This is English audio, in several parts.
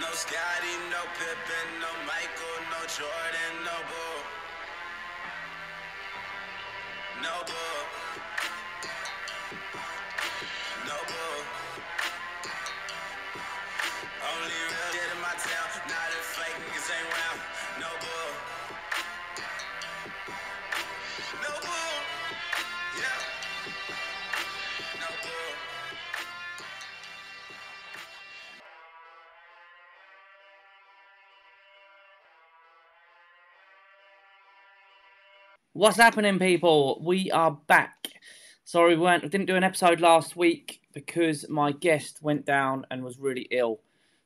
No Scottie, no Pippin, no Michael, no Jordan, no Bull. No Bull. No Bull. Only real shit in my town. Not a fake niggas ain't round. No Bull. No Bull. Yeah. No Bull. What's happening, people? We are back. Sorry, we didn't do an episode last week because my guest went down and was really ill.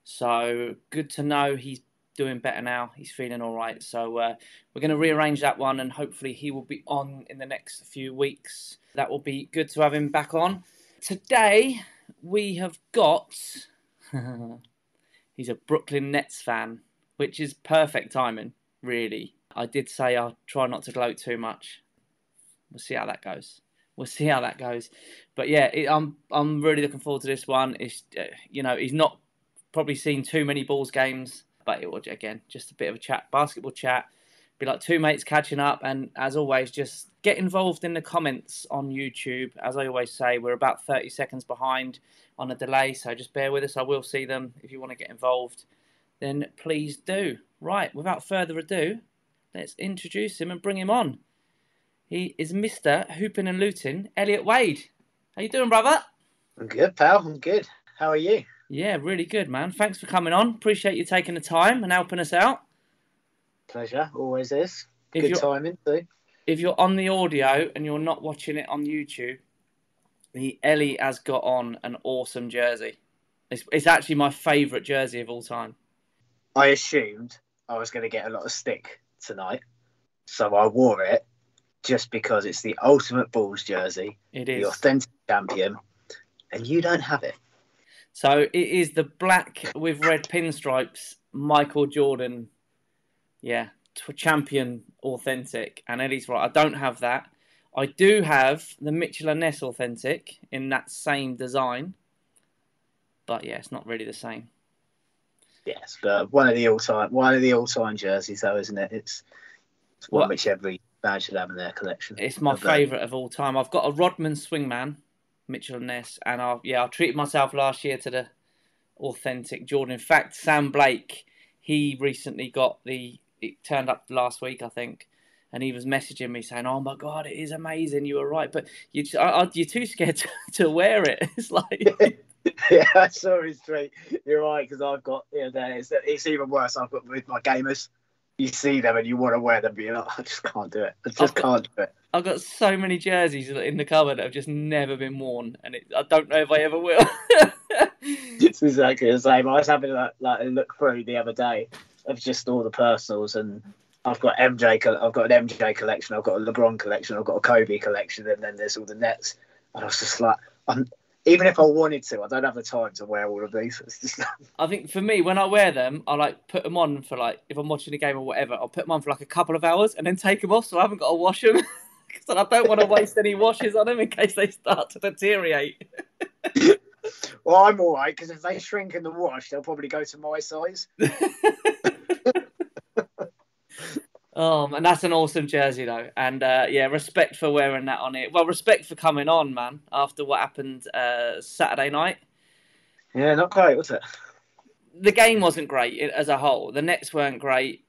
So good to know he's doing better now. He's feeling all right. So we're going to rearrange that one, and hopefully he will be on in the next few weeks. That will be good to have him back on. Today we have got... he's a Brooklyn Nets fan, which is perfect timing, really. I did say I'll try not to gloat too much. We'll see how that goes. But yeah, I'm really looking forward to this one. It's, you know, he's not probably seen too many Bulls games, but it will, again, just a bit of a chat, basketball chat. Be like two mates catching up, and as always, just get involved in the comments on YouTube. As I always say, we're about 30 seconds behind on a delay, so just bear with us. I will see them. If you want to get involved, then please do. Right, without further ado, let's introduce him and bring him on. He is Mr. Hooping and Looting, Elliot Wade. How you doing, brother? I'm good, pal. I'm good. How are you? Yeah, really good, man. Thanks for coming on. Appreciate you taking the time and helping us out. Pleasure. Always is. Good timing, too. If you're on the audio and you're not watching it on YouTube, Ellie has got on an awesome jersey. It's actually my favourite jersey of all time. I assumed I was going to get a lot of stick tonight, so I wore it just because it's the ultimate Bulls jersey. It is the authentic champion, and you don't have it. So it is the black with red pinstripes Michael Jordan, yeah, champion authentic. And Eddie's right, I don't have that. I do have the Mitchell and Ness authentic in that same design, but yeah, it's not really the same. Yes, but one of the all-time jerseys, though, isn't it? It's one which every fan should have in their collection. It's my favourite of all time. I've got a Rodman Swingman, Mitchell and Ness, and I treated myself last year to the authentic Jordan. In fact, Sam Blake, he recently got it turned up last week, I think, and he was messaging me saying, "Oh my God, it is amazing! You were right, but you're too scared to wear it." It's like. Yeah, I saw his tweet. You're right, because I've got, it's even worse. I've got with my gamers. You see them and you want to wear them, but you're like, I just can't do it. I've got so many jerseys in the cupboard that have just never been worn, and I don't know if I ever will. It's exactly the same. I was having a look through the other day of just all the personals, and I've got an MJ collection, I've got a LeBron collection, I've got a Kobe collection, and then there's all the Nets. And I was just like, even if I wanted to, I don't have the time to wear all of these. I think for me, when I wear them, I put them on for if I'm watching a game or whatever, I'll put them on for a couple of hours and then take them off, so I haven't got to wash them. Because I don't want to waste any washes on them in case they start to deteriorate. Well, I'm all right, because if they shrink in the wash, they'll probably go to my size. And that's an awesome jersey, though. And, yeah, respect for wearing that on it. Well, respect for coming on, man, after what happened Saturday night. Yeah, not great, was it? The game wasn't great as a whole. The Nets weren't great.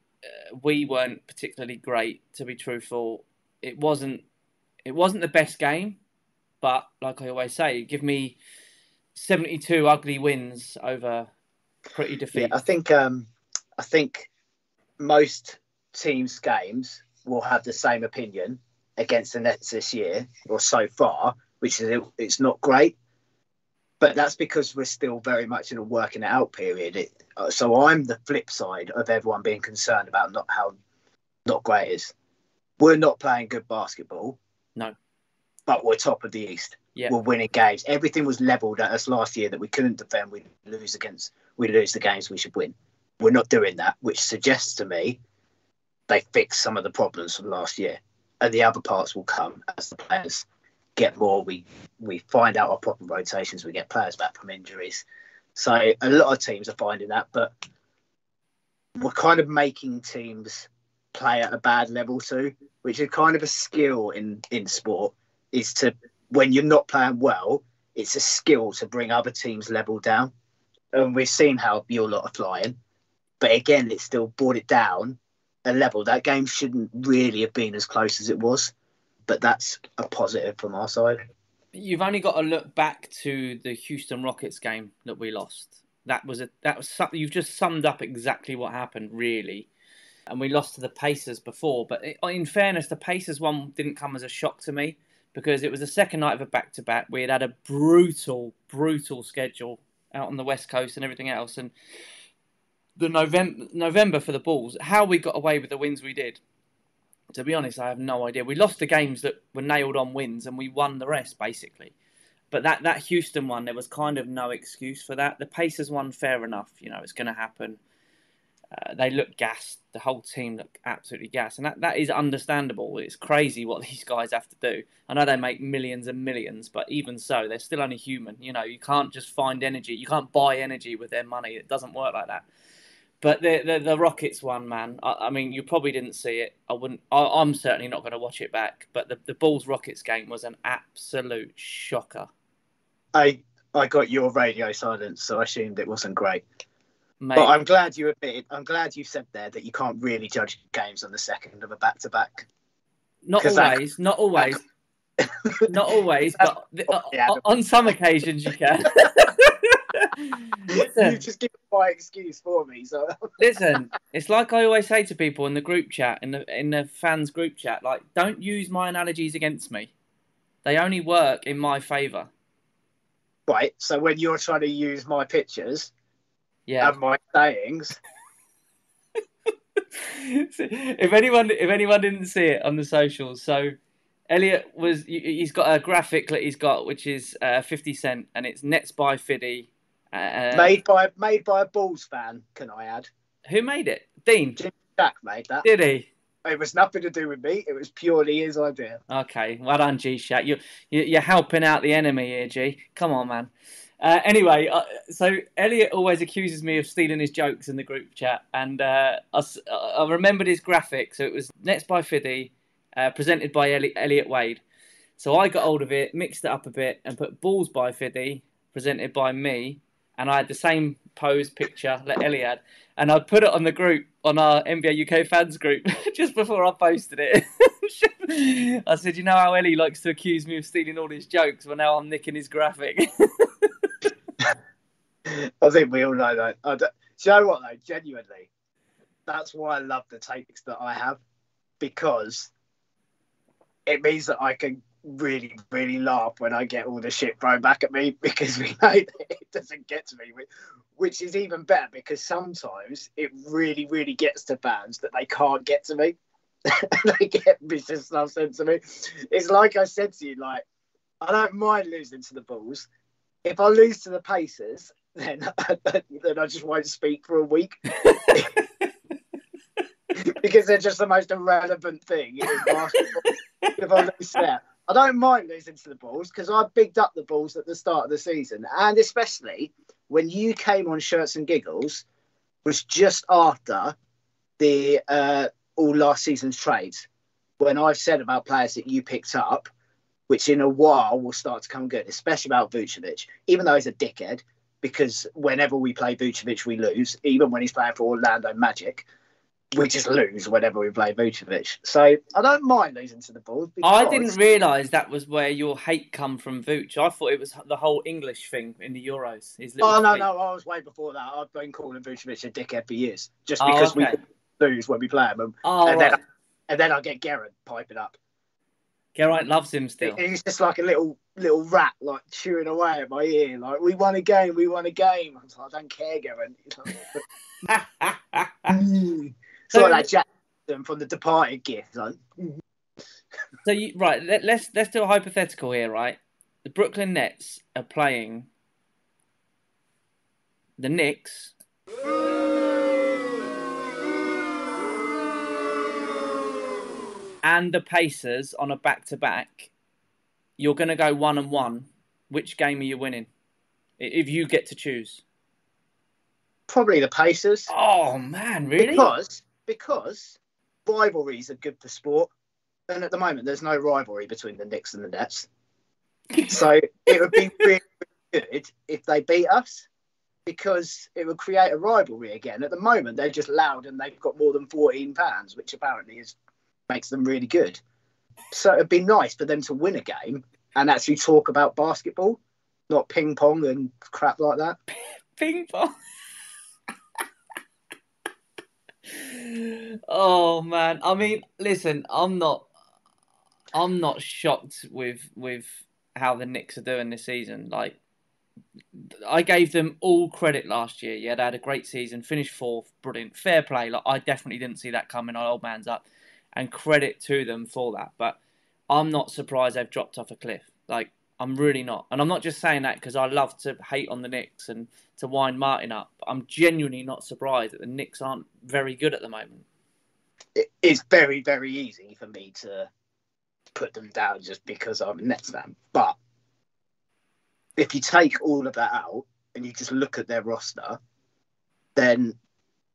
We weren't particularly great, to be truthful. It wasn't the best game. But, like I always say, give me 72 ugly wins over pretty defeat. Yeah, I think most teams' games will have the same opinion against the Nets this year, or so far, which is it's not great. But that's because we're still very much in a working it out period. So I'm the flip side of everyone being concerned about how not great it is. We're not playing good basketball. No. But we're top of the East. Yeah. We're winning games. Everything was levelled at us last year that we couldn't defend. We lose the games we should win. We're not doing that, which suggests to me they fixed some of the problems from last year, and the other parts will come as the players get more. We find out our proper rotations. We get players back from injuries. So a lot of teams are finding that, but we're kind of making teams play at a bad level too, which is kind of a skill in sport, is to, when you're not playing well, it's a skill to bring other teams' level down. And we've seen how your lot are flying. But again, it still brought it down a level. That game shouldn't really have been as close as it was. But that's a positive from our side. You've only got to look back to the Houston Rockets game that we lost. That was something, you've just summed up exactly what happened, really. And we lost to the Pacers before. But in fairness, the Pacers one didn't come as a shock to me, because it was the second night of a back-to-back. We had had a brutal, brutal schedule out on the West Coast and everything else. And the November for the Bulls, how we got away with the wins we did, to be honest, I have no idea. We lost the games that were nailed on wins and we won the rest, basically. But that Houston one, there was kind of no excuse for that. The Pacers one, fair enough. You know, it's going to happen. They looked gassed. The whole team looked absolutely gassed. And that is understandable. It's crazy what these guys have to do. I know they make millions and millions, but even so, they're still only human. You know, you can't just find energy. You can't buy energy with their money. It doesn't work like that. But the Rockets one, man, I mean, you probably didn't see it. I'm certainly not going to watch it back. But the Bulls-Rockets game was an absolute shocker. I got your radio silence, so I assumed it wasn't great. Mate. But I'm glad you said there that you can't really judge games on the second of a back-to-back. Not always. Not always, but on some occasions you can. Listen, you just give my excuse for me. So. Listen, it's like I always say to people in the group chat, in the fans group chat, like, don't use my analogies against me. They only work in my favour. Right, so when you're trying to use my pictures... Yeah. And my sayings. If anyone didn't see it on the socials, so Elliot he's got a graphic that he's got, which is 50 Cent, and it's Nets by Fiddy. Made by a Bulls fan, can I add? Who made it? Dean? G-Shack made that. Did he? It was nothing to do with me. It was purely his idea. Okay, well done, G-Shack. You're helping out the enemy here, G. Come on, man. Anyway, so Elliot always accuses me of stealing his jokes in the group chat, and I remembered his graphic. So it was Nets by Fiddy, presented by Elliot Wade. So I got hold of it, mixed it up a bit, and put Bulls by Fiddy, presented by me, and I had the same pose picture that Elliot had, and I put it on the group, on our NBA UK fans group, just before I posted it. I said, you know how Ellie likes to accuse me of stealing all his jokes? Well, now I'm nicking his graphic. I think we all know that. Do you know what, though? Genuinely, that's why I love the takes that I have, because it means that I can really, really laugh when I get all the shit thrown back at me, because we know that it doesn't get to me, which is even better, because sometimes it really, really gets to fans that they can't get to me. They get vicious stuff sent to me. It's like I said to you, like, I don't mind losing to the Bulls. If I lose to the Pacers, then I just won't speak for a week. Because they're just the most irrelevant thing in basketball. If I lose there, I don't mind losing to the Bulls, because I bigged up the Bulls at the start of the season. And especially when you came on Shirts and Giggles, was just after the all last season's trades, when I've said about players that you picked up, which in a while will start to come good, especially about Vucevic, even though he's a dickhead, because whenever we play Vucevic, we lose. Even when he's playing for Orlando Magic, we just lose whenever we play Vucevic. So I don't mind losing to the Bulls. I didn't realise that was where your hate come from, Vuce. I thought it was the whole English thing in the Euros. No, I was way before that. I've been calling Vucevic a dickhead for years, just because we lose when we play him. And then I get Garrett piping up. Garrett loves him still. He's just like a little rat, like chewing away at my ear. Like, we won a game. I was like, I don't care, Garrett. It's like that Jackson from the Departed gift. Like. So let's do a hypothetical here, right? The Brooklyn Nets are playing the Knicks. And the Pacers on a back-to-back, you're going to go 1-1. Which game are you winning, if you get to choose? Probably the Pacers. Oh, man, really? Because rivalries are good for sport. And at the moment, there's no rivalry between the Knicks and the Nets. So it would be really good if they beat us, because it would create a rivalry again. At the moment, they're just loud and they've got more than 14 fans, which apparently makes them really good. So it'd be nice for them to win a game and actually talk about basketball, not ping pong and crap like that. Ping pong? Oh, man. I mean, listen, I'm not shocked with how the Knicks are doing this season. Like, I gave them all credit last year. Yeah, they had a great season, finished fourth, brilliant, fair play. Like, I definitely didn't see that coming. Our old man's up, and credit to them for that. But I'm not surprised they've dropped off a cliff. Like, I'm really not. And I'm not just saying that because I love to hate on the Knicks and to wind Martin up. I'm genuinely not surprised that the Knicks aren't very good at the moment. It's very, very easy for me to put them down just because I'm a Nets fan. But if you take all of that out and you just look at their roster, then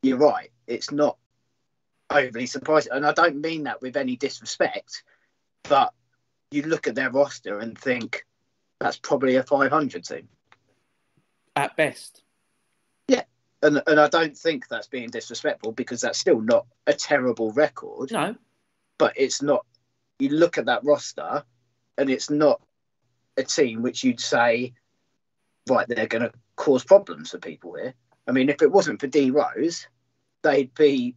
you're right. It's not overly surprising. And I don't mean that with any disrespect, but you look at their roster and think that's probably a 500 team. At best. Yeah. And I don't think that's being disrespectful, because that's still not a terrible record. No. But it's not... You look at that roster and it's not a team which you'd say, right, they're going to cause problems for people here. I mean, if it wasn't for D Rose, they'd be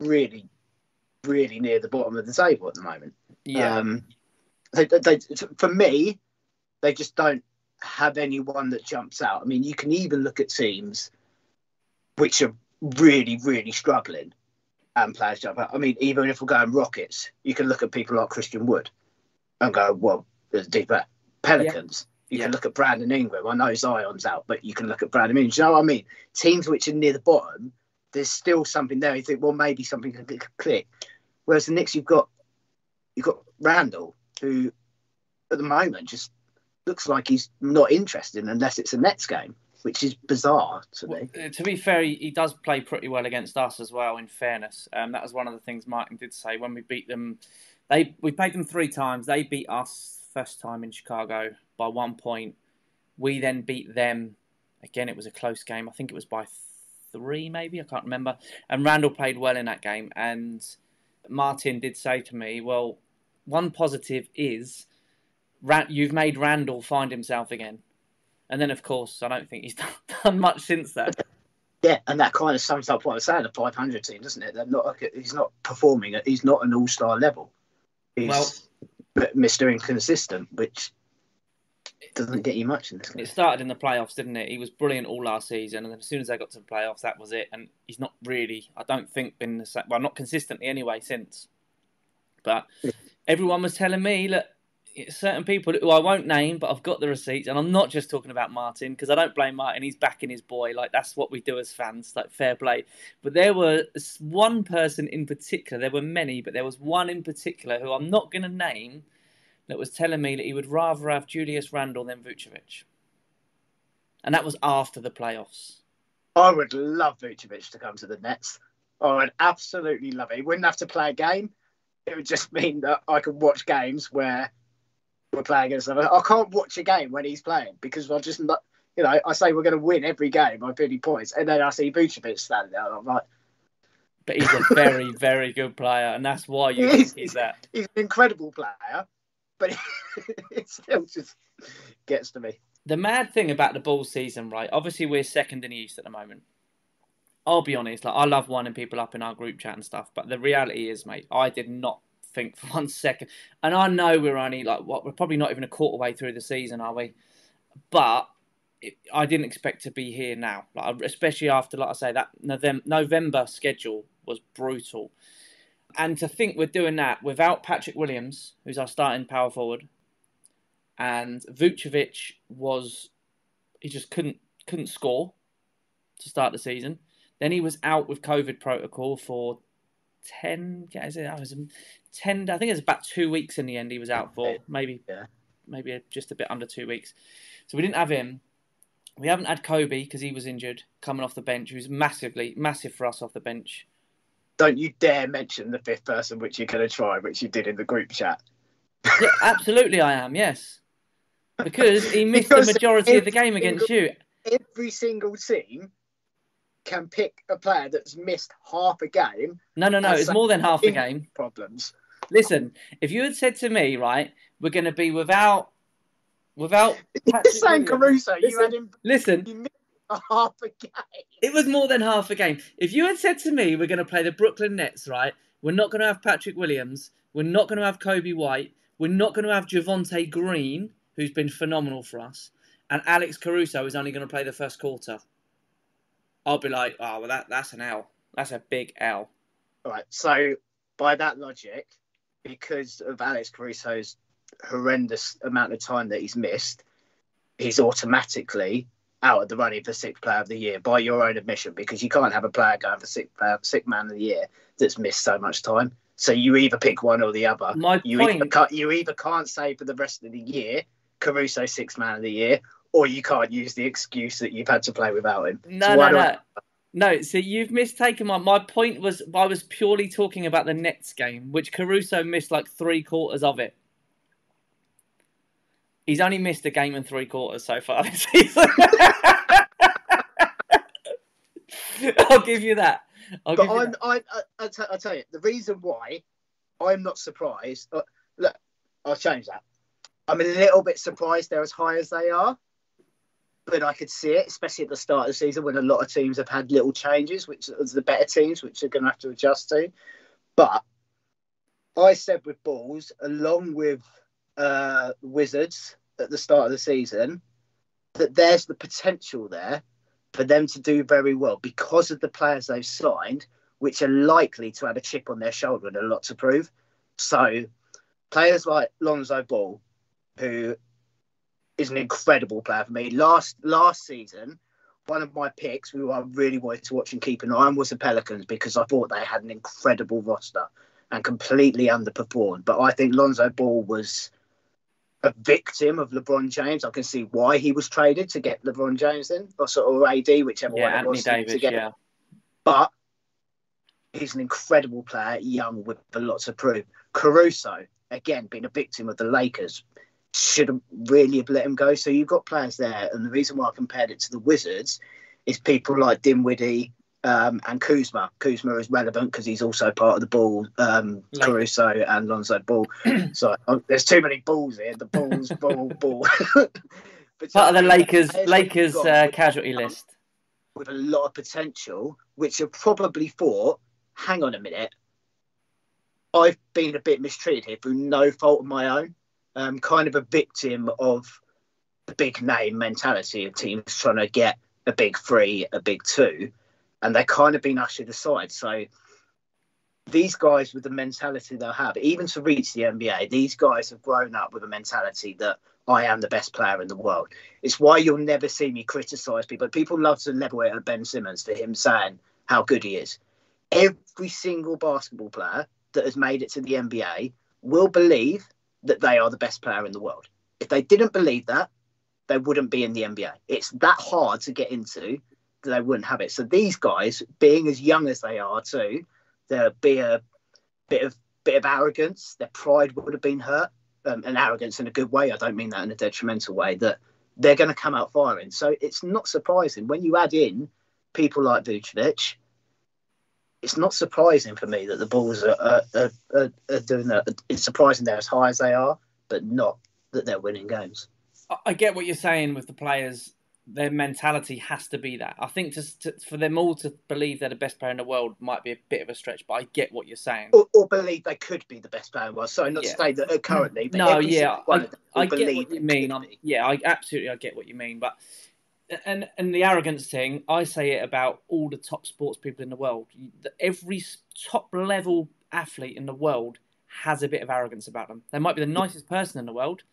really, really near the bottom of the table at the moment. Yeah. They, for me, they just don't have anyone that jumps out. I mean, you can even look at teams which are really, really struggling and players jump out. I mean, even if we're going Rockets, you can look at people like Christian Wood and go, well, there's a deep back. Pelicans. Yeah. You can look at Brandon Ingram. I know Zion's out, but you can look at Brandon Ingram. Do you know what I mean? Teams which are near the bottom, there's still something there. You think, well, maybe something can click. Whereas the Knicks, you've got Randle, who at the moment just looks like he's not interested unless it's a Nets game, which is bizarre to me. Well, to be fair, he does play pretty well against us as well, in fairness. That was one of the things Martin did say. When we beat them, we played them three times. They beat us first time in Chicago by 1 point. We then beat them. Again, it was a close game. I think it was by 3, maybe. I can't remember. And Randle played well in that game. And Martin did say to me, well, one positive is you've made Randle find himself again. And then, of course, I don't think he's done much since that. Yeah, and that kind of sums up what I was saying, the 500 team, doesn't it? He's not performing. He's not an all-star level. He's Mr. Inconsistent, which doesn't get you much in this game. It started in the playoffs, didn't it? He was brilliant all last season, and then as soon as they got to the playoffs, that was it. And he's not really, I don't think, been the same. Well, not consistently anyway since. But everyone was telling me, look, certain people who I won't name, but I've got the receipts, and I'm not just talking about Martin, because I don't blame Martin. He's backing his boy. Like, that's what we do as fans. Like, fair play. But there were one person in particular. There were many, but there was one in particular who I'm not going to name that was telling me that he would rather have Julius Randle than Vucevic. And that was after the playoffs. I would love Vucevic to come to the Nets. I would absolutely love it. He wouldn't have to play a game. It would just mean that I could watch games where we're playing against them. I can't watch a game when he's playing, because I just, you know, I say we're going to win every game by 50 points, and then I see Vucevic standing there, and I'm like... But he's a very, very good player, and that's why you think he's that. He's an incredible player, but it still just gets to me. The mad thing about the Bulls season, right, obviously we're second in the East at the moment. I'll be honest, like, I love winding people up in our group chat and stuff, but the reality is, mate, I did not think for 1 second, and I know we're only like we're probably not even a quarter way through the season, are we? But I didn't expect to be here now, like, especially after, like I say, that November schedule was brutal, and to think we're doing that without Patrick Williams, who's our starting power forward, and Vucevic just couldn't score to start the season. Then he was out with COVID protocol for 10, I think it was about 2 weeks in the end he was out for, maybe just a bit under 2 weeks. So we didn't have him. We haven't had Coby because he was injured coming off the bench, who's massive for us off the bench. Don't you dare mention the fifth person, which you're going to try, which you did in the group chat. Yeah, absolutely I am, yes. Because he missed the majority of the game against you. Every single team can pick a player that's missed half a game. No, it's more than half a game. Problems. Listen, if you had said to me, right, we're going to be without Sam Caruso, you had him. Listen, you missed half a game. It was more than half a game. If you had said to me, we're going to play the Brooklyn Nets, right? We're not going to have Patrick Williams. We're not going to have Coby White. We're not going to have Javonte Green, who's been phenomenal for us. And Alex Caruso is only going to play the first quarter. I'll be like, oh, well, that's an L. That's a big L. All right. So by that logic, because of Alex Caruso's horrendous amount of time that he's missed, he's automatically out of the running for sixth player of the year by your own admission, because you can't have a player going for sixth man of the year that's missed so much time. So you either pick one or the other. You either can't say for the rest of the year, Caruso sixth man of the year, or you can't use the excuse that you've had to play without him. No, so you've mistaken my point was I was purely talking about the Nets game, which Caruso missed like 3 quarters of it. He's only missed a game and 3 quarters so far this season. I'll give you that. I tell you, the reason why I'm not surprised... Look, I'll change that. I'm a little bit surprised they're as high as they are, but I could see it, especially at the start of the season when a lot of teams have had little changes, which are the better teams, which are going to have to adjust to. But I said with Bulls, along with Wizards at the start of the season, that there's the potential there for them to do very well because of the players they've signed, which are likely to have a chip on their shoulder and a lot to prove. So players like Lonzo Ball, who is an incredible player for me. Last season, one of my picks who I really wanted to watch and keep an eye on was the Pelicans, because I thought they had an incredible roster and completely underperformed. But I think Lonzo Ball was a victim of LeBron James. I can see why he was traded to get LeBron James in, or AD, whichever one it was. Anthony Davis, yeah. But he's an incredible player, young, with a lot to prove. Caruso, again, being a victim of the Lakers, shouldn't really have let him go. So you've got players there. And the reason why I compared it to the Wizards is people like Dinwiddie and Kuzma. Kuzma is relevant because he's also part of the Ball, Caruso and Lonzo Ball. So there's too many balls here. The Bulls, ball. But part of the Lakers casualty list. With a lot of potential, which have probably thought, hang on a minute, I've been a bit mistreated here through no fault of my own. Kind of a victim of the big name mentality of teams trying to get a big three, a big two, and they've kind of been ushered aside. So these guys with the mentality they'll have, even to reach the NBA, these guys have grown up with a mentality that I am the best player in the world. It's why you'll never see me criticise people. People love to level it at Ben Simmons for him saying how good he is. Every single basketball player that has made it to the NBA will believe that they are the best player in the world. If they didn't believe that, they wouldn't be in the NBA. It's that hard to get into that they wouldn't have it. So these guys, being as young as they are too, there'd be a bit of arrogance. Their pride would have been hurt. And arrogance in a good way. I don't mean that in a detrimental way, that they're going to come out firing. So it's not surprising. When you add in people like Vucevic, it's not surprising for me that the Bulls are doing that. It's surprising they're as high as they are, but not that they're winning games. I get what you're saying with the players. Their mentality has to be that. I think for them all to believe they're the best player in the world might be a bit of a stretch, but I get what you're saying. Or believe they could be the best player in the world. Sorry, not to say that currently. But I get what you mean. I get what you mean. But... And the arrogance thing, I say it about all the top sports people in the world. Every top-level athlete in the world has a bit of arrogance about them. They might be the nicest person in the world,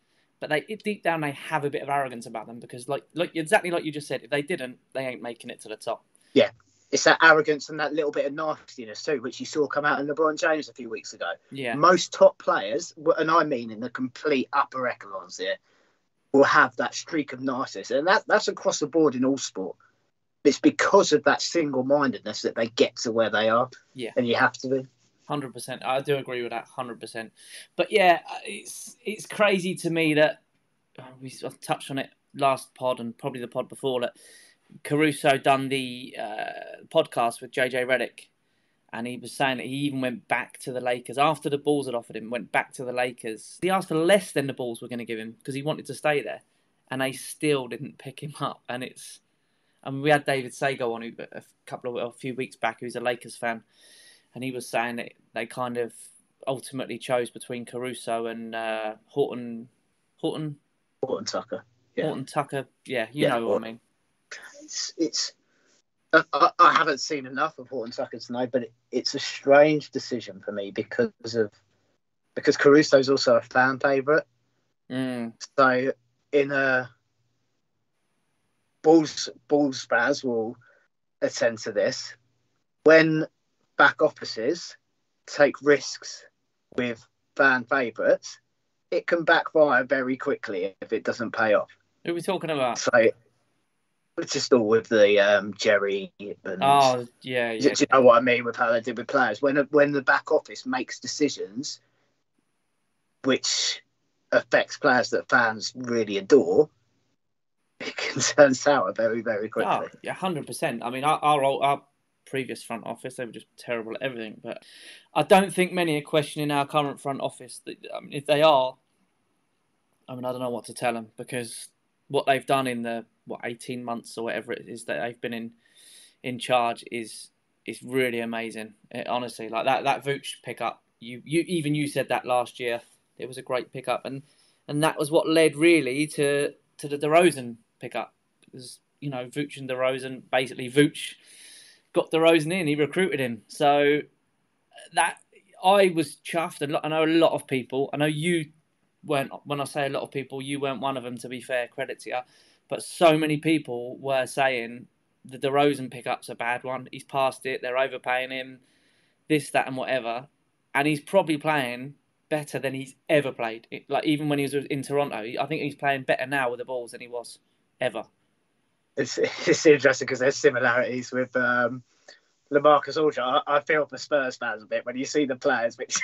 but deep down they have a bit of arrogance about them because, like exactly like you just said, if they didn't, they ain't making it to the top. Yeah, it's that arrogance and that little bit of nastiness too, which you saw come out in LeBron James a few weeks ago. Yeah. Most top players, and I mean in the complete upper echelons here, will have that streak of narcissism. And that's across the board in all sport. It's because of that single-mindedness that they get to where they are. Yeah. And you have to be. 100%. I do agree with that, 100%. But, yeah, it's crazy to me that we touched on it last pod and probably the pod before that Caruso done the podcast with JJ Redick, and he was saying that he even went back to the Lakers after the Bulls had offered him, went back to the Lakers. He asked for less than the Bulls were going to give him because he wanted to stay there, and they still didn't pick him up. And it's... I mean, we had David Sago on a few weeks back, who's a Lakers fan, and he was saying that they kind of ultimately chose between Caruso and Horton? Horton Tucker. Yeah. Horton Tucker, yeah, you know what I mean. It's I haven't seen enough of Horton Tucker tonight, but it's a strange decision for me because Caruso's also a fan favourite. Mm. So in a Bulls fans will attend to this. When back offices take risks with fan favourites, it can backfire very quickly if it doesn't pay off. Who are we talking about? So it's just all with the Jerry and... Oh, yeah. Do you know what I mean with how they did with players? When the back office makes decisions which affects players that fans really adore, it can turn sour very, very quickly. Oh, yeah, 100%. I mean, our previous front office, they were just terrible at everything. But I don't think many are questioning our current front office. I mean, if they are, I mean, I don't know what to tell them, because what they've done in the, 18 months or whatever it is that they've been in charge is really amazing. Honestly, like that Vucevic pickup, you said that last year. It was a great pickup. And that was what led really to the DeRozan pickup. Because, Vucevic and DeRozan, basically Vucevic got DeRozan in, he recruited him. So that I was chuffed. I know a lot of people, I know you weren't, when I say a lot of people, you weren't one of them, to be fair, credit to you. But so many people were saying the DeRozan pickup's a bad one. He's past it, they're overpaying him, this, that and whatever. And he's probably playing better than he's ever played. Like even when he was in Toronto, I think he's playing better now with the Bulls than he was ever. It's interesting because there's similarities with LaMarcus Aldridge. I feel for Spurs fans a bit when you see the players which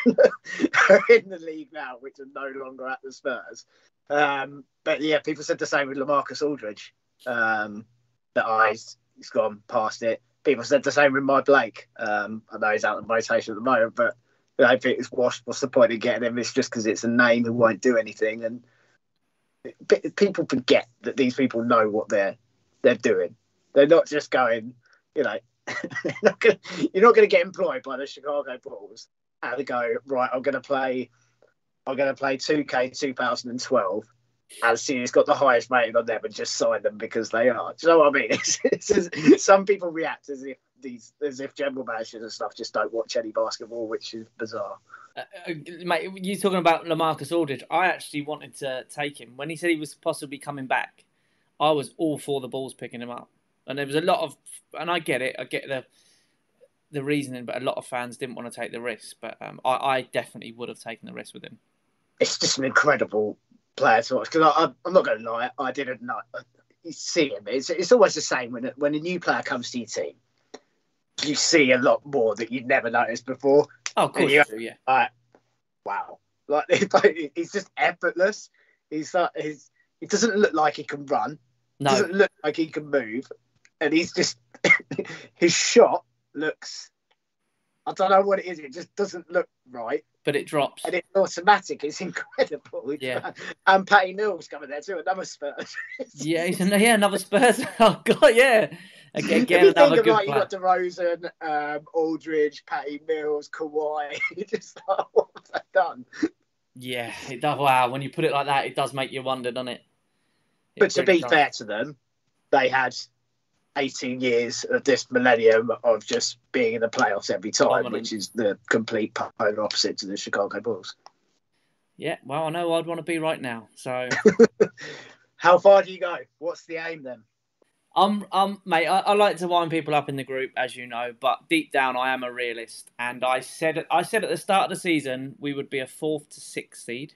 are in the league now, which are no longer at the Spurs. But yeah, people said the same with LaMarcus Aldridge. He's gone past it. People said the same with Mike Blake. I know he's out of rotation at the moment, but I think it's washed. What's the point of getting him? It's just because it's a name who won't do anything, and people forget that these people know what they're doing. They're not just going, you're not going to get employed by the Chicago Bulls and go, right, I'm going to play 2K 2012 and see who's got the highest rating on them and just sign them because they are. Do you know what I mean? It's some people react as if general managers and stuff just don't watch any basketball, which is bizarre. Mate, you talking about LaMarcus Aldridge, I actually wanted to take him. When he said he was possibly coming back, I was all for the Bulls picking him up. And there was a lot of... And I get it. I get the reasoning, but a lot of fans didn't want to take the risk. But I definitely would have taken the risk with him. It's just an incredible player to watch. Because I'm not going to lie, I didn't know. You see him. It's always the same when a new player comes to your team. You see a lot more that you'd never noticed before. Oh, of course you do, yeah. Like, wow. Like, he's just effortless. He doesn't look like he can run. No. Doesn't look like he can move. And he's just... his shot looks... I don't know what it is. It just doesn't look right. But it drops. And it's automatic. It's incredible. Yeah. And Patty Newell's coming there too. Another Spurs. Yeah, another Spurs. Oh, God, yeah. Again, another good player. You've got DeRozan, Aldridge, Patty Mills, Kawhi. Just like, what have they done? Yeah, it does. Wow, when you put it like that, it does make you wonder, doesn't it? But to be fair to them, they had 18 years of this millennium of just being in the playoffs every time, which is the complete polar opposite to the Chicago Bulls. Yeah, well, I know I'd want to be right now. So, how far do you go? What's the aim then? Mate, I like to wind people up in the group, as you know, but deep down I am a realist. And I said at the start of the season we would be a 4th to 6th seed.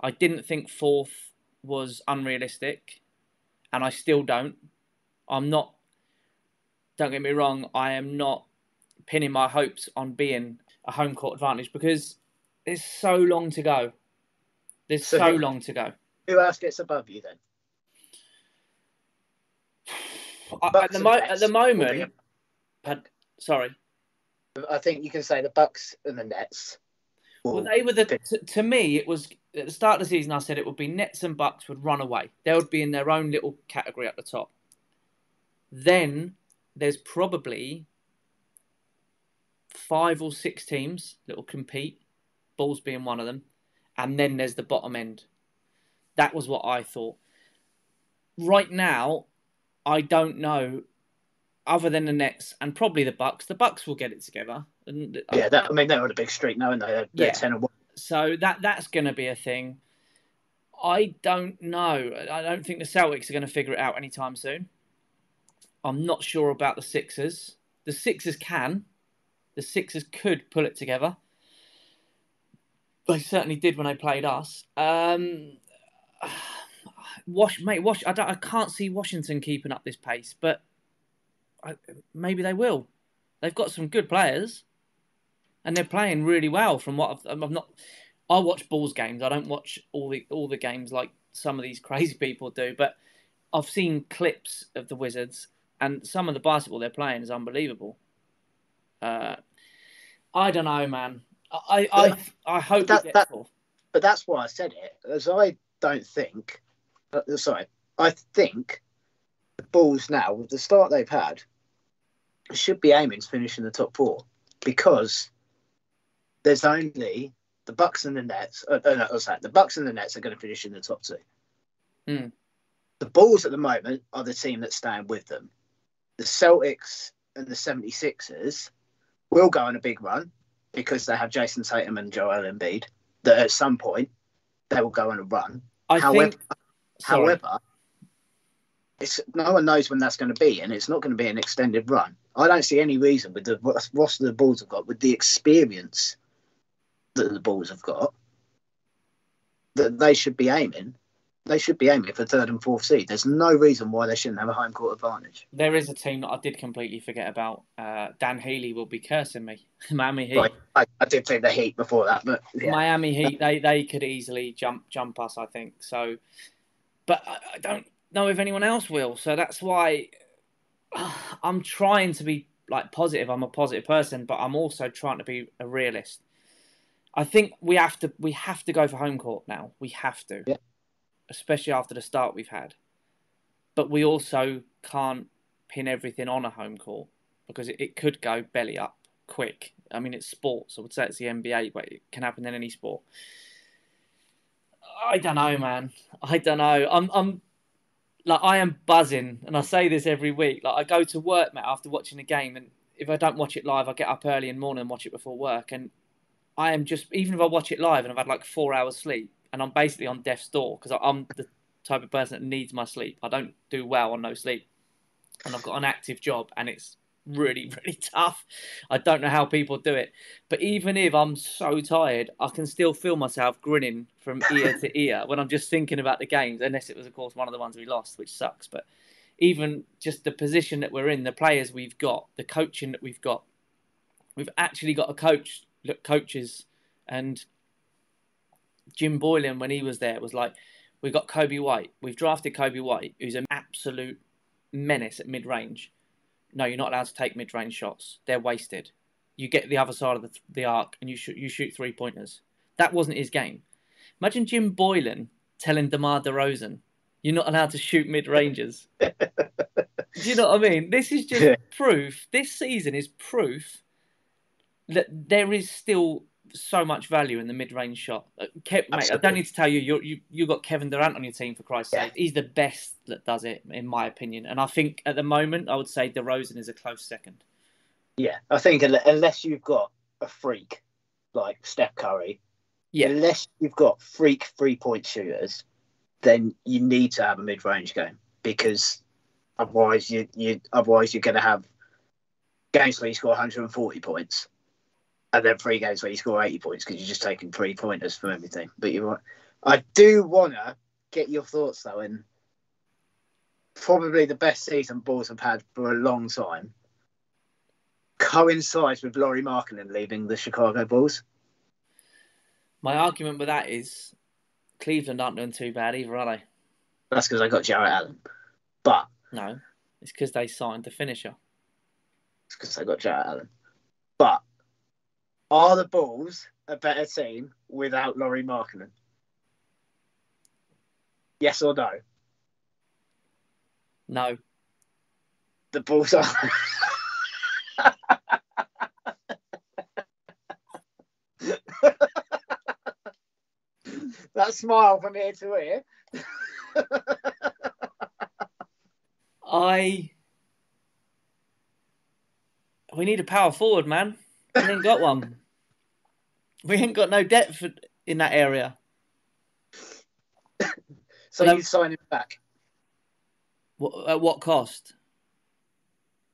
I didn't think 4th was unrealistic, and I still don't. I'm not, don't get me wrong, I am not pinning my hopes on being a home court advantage because there's so long to go. There's so long to go. Who else gets above you then? At the moment... Sorry. I think you can say the Bucks and the Nets. Well, they were to me, it was at the start of the season, I said it would be Nets and Bucks would run away. They would be in their own little category at the top. Then there's probably 5 or 6 teams that will compete, Bulls being one of them, and then there's the bottom end. That was what I thought. Right now, I don't know, other than the Nets and probably the Bucks will get it together. And, yeah, that, I mean, they're on a big streak now, aren't they? They're 10-1. So that's going to be a thing. I don't know. I don't think the Celtics are going to figure it out anytime soon. I'm not sure about the Sixers. The Sixers can. The Sixers could pull it together. They certainly did when they played us. I can't see Washington keeping up this pace, but maybe they will. They've got some good players, and they're playing really well. From what I watch Bulls games. I don't watch all the games like some of these crazy people do. But I've seen clips of the Wizards, and some of the basketball they're playing is unbelievable. I don't know, man. I hope that. But that's why I said it. As I don't think. I think the Bulls now, with the start they've had, should be aiming to finish in the top 4 because there's only the Bucks and the Nets. The Bucks and the Nets are going to finish in the top 2. Mm. The Bulls at the moment are the team that's staying with them. The Celtics and the 76ers will go on a big run because they have Jason Tatum and Joel Embiid. That at some point they will go on a run. However, no one knows when that's going to be, and it's not going to be an extended run. I don't see any reason with the roster the Bulls have got, with the experience that the Bulls have got, that they should be aiming. They should be aiming for 3rd and 4th seed. There's no reason why they shouldn't have a home court advantage. There is a team that I did completely forget about. Dan Healy will be cursing me. Miami Heat. Right. I did play the Heat before that, but yeah. Miami Heat. They could easily jump us, I think. So, but I don't know if anyone else will. So that's why I'm trying to be like positive. I'm a positive person, but I'm also trying to be a realist. I think we have to go for home court now. We have to. Yeah. Especially after the start we've had. But we also can't pin everything on a home court because it could go belly up quick. I mean, it's sports. I would say it's the NBA, but it can happen in any sport. I don't know, man. I don't know. I am buzzing, and I say this every week. Like, I go to work, mate, after watching a game, and if I don't watch it live, I get up early in the morning and watch it before work. And I am just, even if I watch it live and I've had like 4 hours sleep, and I'm basically on death's door because I'm the type of person that needs my sleep. I don't do well on no sleep. And I've got an active job and it's really, really tough. I don't know how people do it. But even if I'm so tired, I can still feel myself grinning from ear to ear when I'm just thinking about the games, unless it was, of course, one of the ones we lost, which sucks. But even just the position that we're in, the players we've got, the coaching that we've got, we've actually got a coach that coaches. And Jim Boylan, when he was there, was like, we've got Coby White. We've drafted Coby White, who's an absolute menace at mid-range. No, you're not allowed to take mid-range shots. They're wasted. You get the other side of the arc and you shoot three-pointers. That wasn't his game. Imagine Jim Boylan telling DeMar DeRozan, you're not allowed to shoot mid-rangers. Do you know what I mean? This is just proof. This season is proof that there is still so much value in the mid-range shot. Mate, I don't need to tell you, you've got Kevin Durant on your team, for Christ's sake. He's the best that does it, in my opinion. And I think at the moment, I would say DeRozan is a close second. Yeah, I think unless you've got a freak like Steph Curry, unless you've got freak three-point shooters, then you need to have a mid-range game because otherwise you're going to have games where you score 140 points. And then 3 games where you score 80 points because you're just taking 3-pointers from everything. But you're right. I do want to get your thoughts, though, in probably the best season Bulls have had for a long time coincides with Lauri Markkanen leaving the Chicago Bulls. My argument with that is Cleveland aren't doing too bad either, are they? That's because they got Jarrett Allen. But no, it's because they signed the finisher. It's because they got Jarrett Allen. But are the Bulls a better team without Lauri Markkanen? Yes or no? No. The Bulls are... That smile from ear to ear. We need a power forward, man. We ain't got one. We ain't got no depth in that area. So you sign him back? At what cost?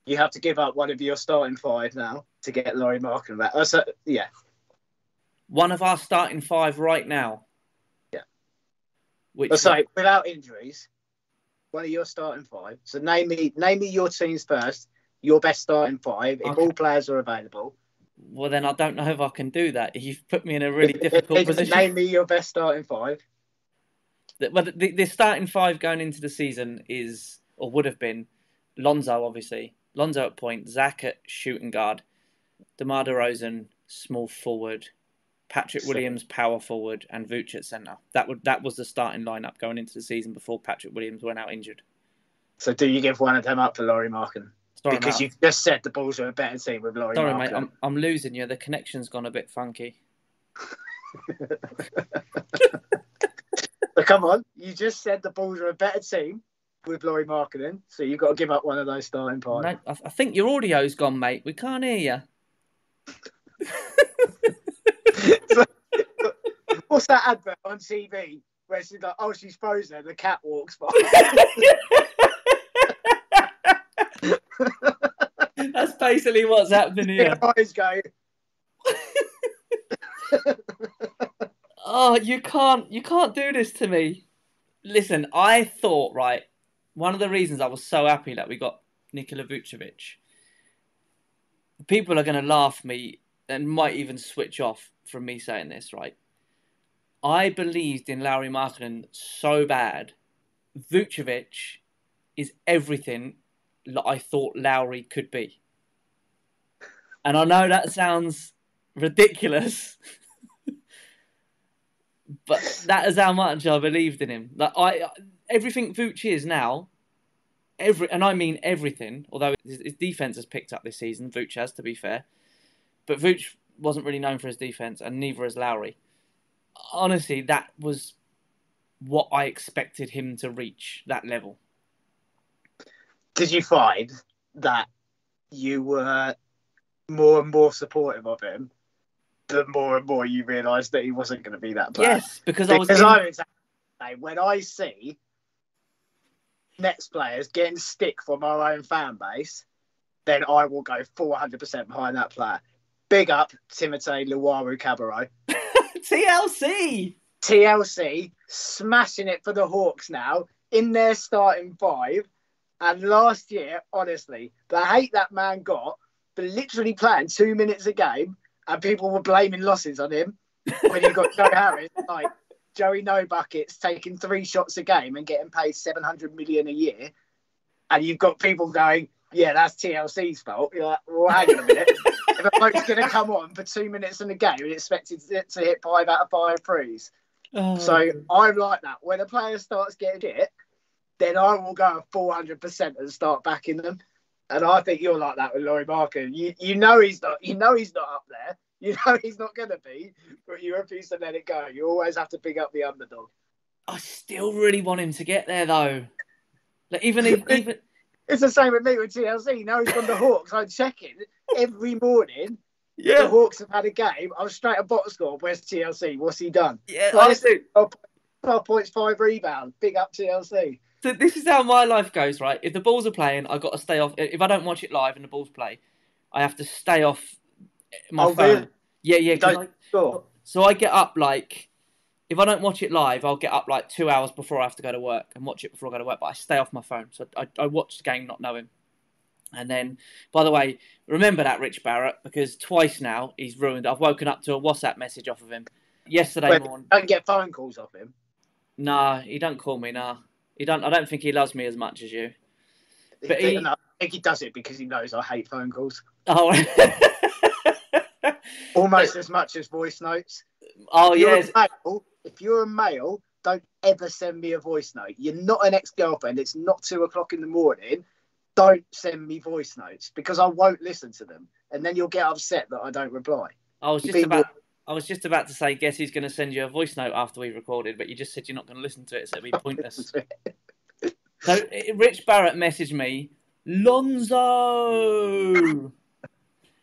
You have to give up one of your starting five now to get Lauri Markkanen back. Oh, so, yeah. One of our starting five right now. Yeah. Without injuries, one of your starting five. So name me your teams first. Your best starting five, if all players are available. Well, then I don't know if I can do that. You've put me in a really difficult position. Name me your best starting five. Well, the starting five going into the season is, or would have been, Lonzo, obviously. Lonzo at point, Zach at shooting guard, DeMar DeRozan, small forward, Patrick Williams, power forward, and Vucevic at centre. That was the starting lineup going into the season before Patrick Williams went out injured. So do you give one of them up for Lauri Markkanen? Sorry, because you just said the Bulls are a better team with Lauri Markkanen. Sorry, mate, I'm losing you. The connection's gone a bit funky. But come on, you just said the Bulls are a better team with Lauri Markkanen, so you've got to give up one of those starting parts. No, I think your audio's gone, mate. We can't hear you. So, what's that advert on TV where she's like, oh, she's frozen, the cat walks by? That's basically what's happening here. Your eyes go. Oh, you can't do this to me. Listen, I thought, right, one of the reasons I was so happy that we got Nikola Vucevic, people are going to laugh at me and might even switch off from me saying this, right? I believed in Lauri Markkanen so bad. Vucevic is everything I thought Lowry could be. And I know that sounds ridiculous, but that is how much I believed in him. Like everything Vooch is now, and I mean everything, although his defence has picked up this season, Vooch has, to be fair, but Vooch wasn't really known for his defence, and neither is Lowry. Honestly, that was what I expected him to reach, that level. Did you find that you were more and more supportive of him the more and more you realised that he wasn't going to be that player? Yes, when I see Nets players getting stick from our own fan base, then I will go 400% behind that player. Big up Timothé Luwawu-Cabarrot. TLC, smashing it for the Hawks now, in their starting five. And last year, honestly, the hate that man got for literally playing 2 minutes a game, and people were blaming losses on him when you got Joe Harris, like Joey No Buckets, taking 3 shots a game and getting paid $700 million a year. And you've got people going, yeah, that's TLC's fault. You're like, well, hang on a minute. If a bloke's going to come on for 2 minutes in a game and expected to hit 5 out of 5 threes. Oh. So I'm like that. When a player starts getting hit, then I will go 400% and start backing them. And I think you're like that with Lauri Markkanen. You know he's not up there. You know he's not going to be, but you refuse to let it go. You always have to pick up the underdog. I still really want him to get there, though. Like, even it's the same with me with TLC. You know, he's from the Hawks. I'm checking every morning. Yeah. The Hawks have had a game. I'm straight at box score. Where's TLC? What's he done? Yeah, honestly. 12 points, 5 rebounds. Big up TLC. So this is how my life goes, right? If the Bulls are playing, I've got to stay off. If I don't watch it live and the Bulls play, I have to stay off my phone. Really? Yeah. So I get up, like, If I don't watch it live, I'll get up like 2 hours before I have to go to work and watch it before I go to work. But I stay off my phone. So I watch the game not knowing. And then, by the way, remember that Rich Barrett, because twice now he's ruined. I've woken up to a WhatsApp message off of him yesterday morning. I don't get phone calls off him. Nah, he don't call me. Nah, he don't. I don't think he loves me as much as you. But I think he does it because he knows I hate phone calls. Oh. Almost as much as voice notes. Oh, yes. If you're a male, don't ever send me a voice note. You're not an ex-girlfriend. It's not 2 o'clock in the morning. Don't send me voice notes because I won't listen to them. And then you'll get upset that I don't reply. I was just about to say, guess he's going to send you a voice note after we recorded, but you just said you're not going to listen to it, so it'd be pointless. So Rich Barrett messaged me, Lonzo.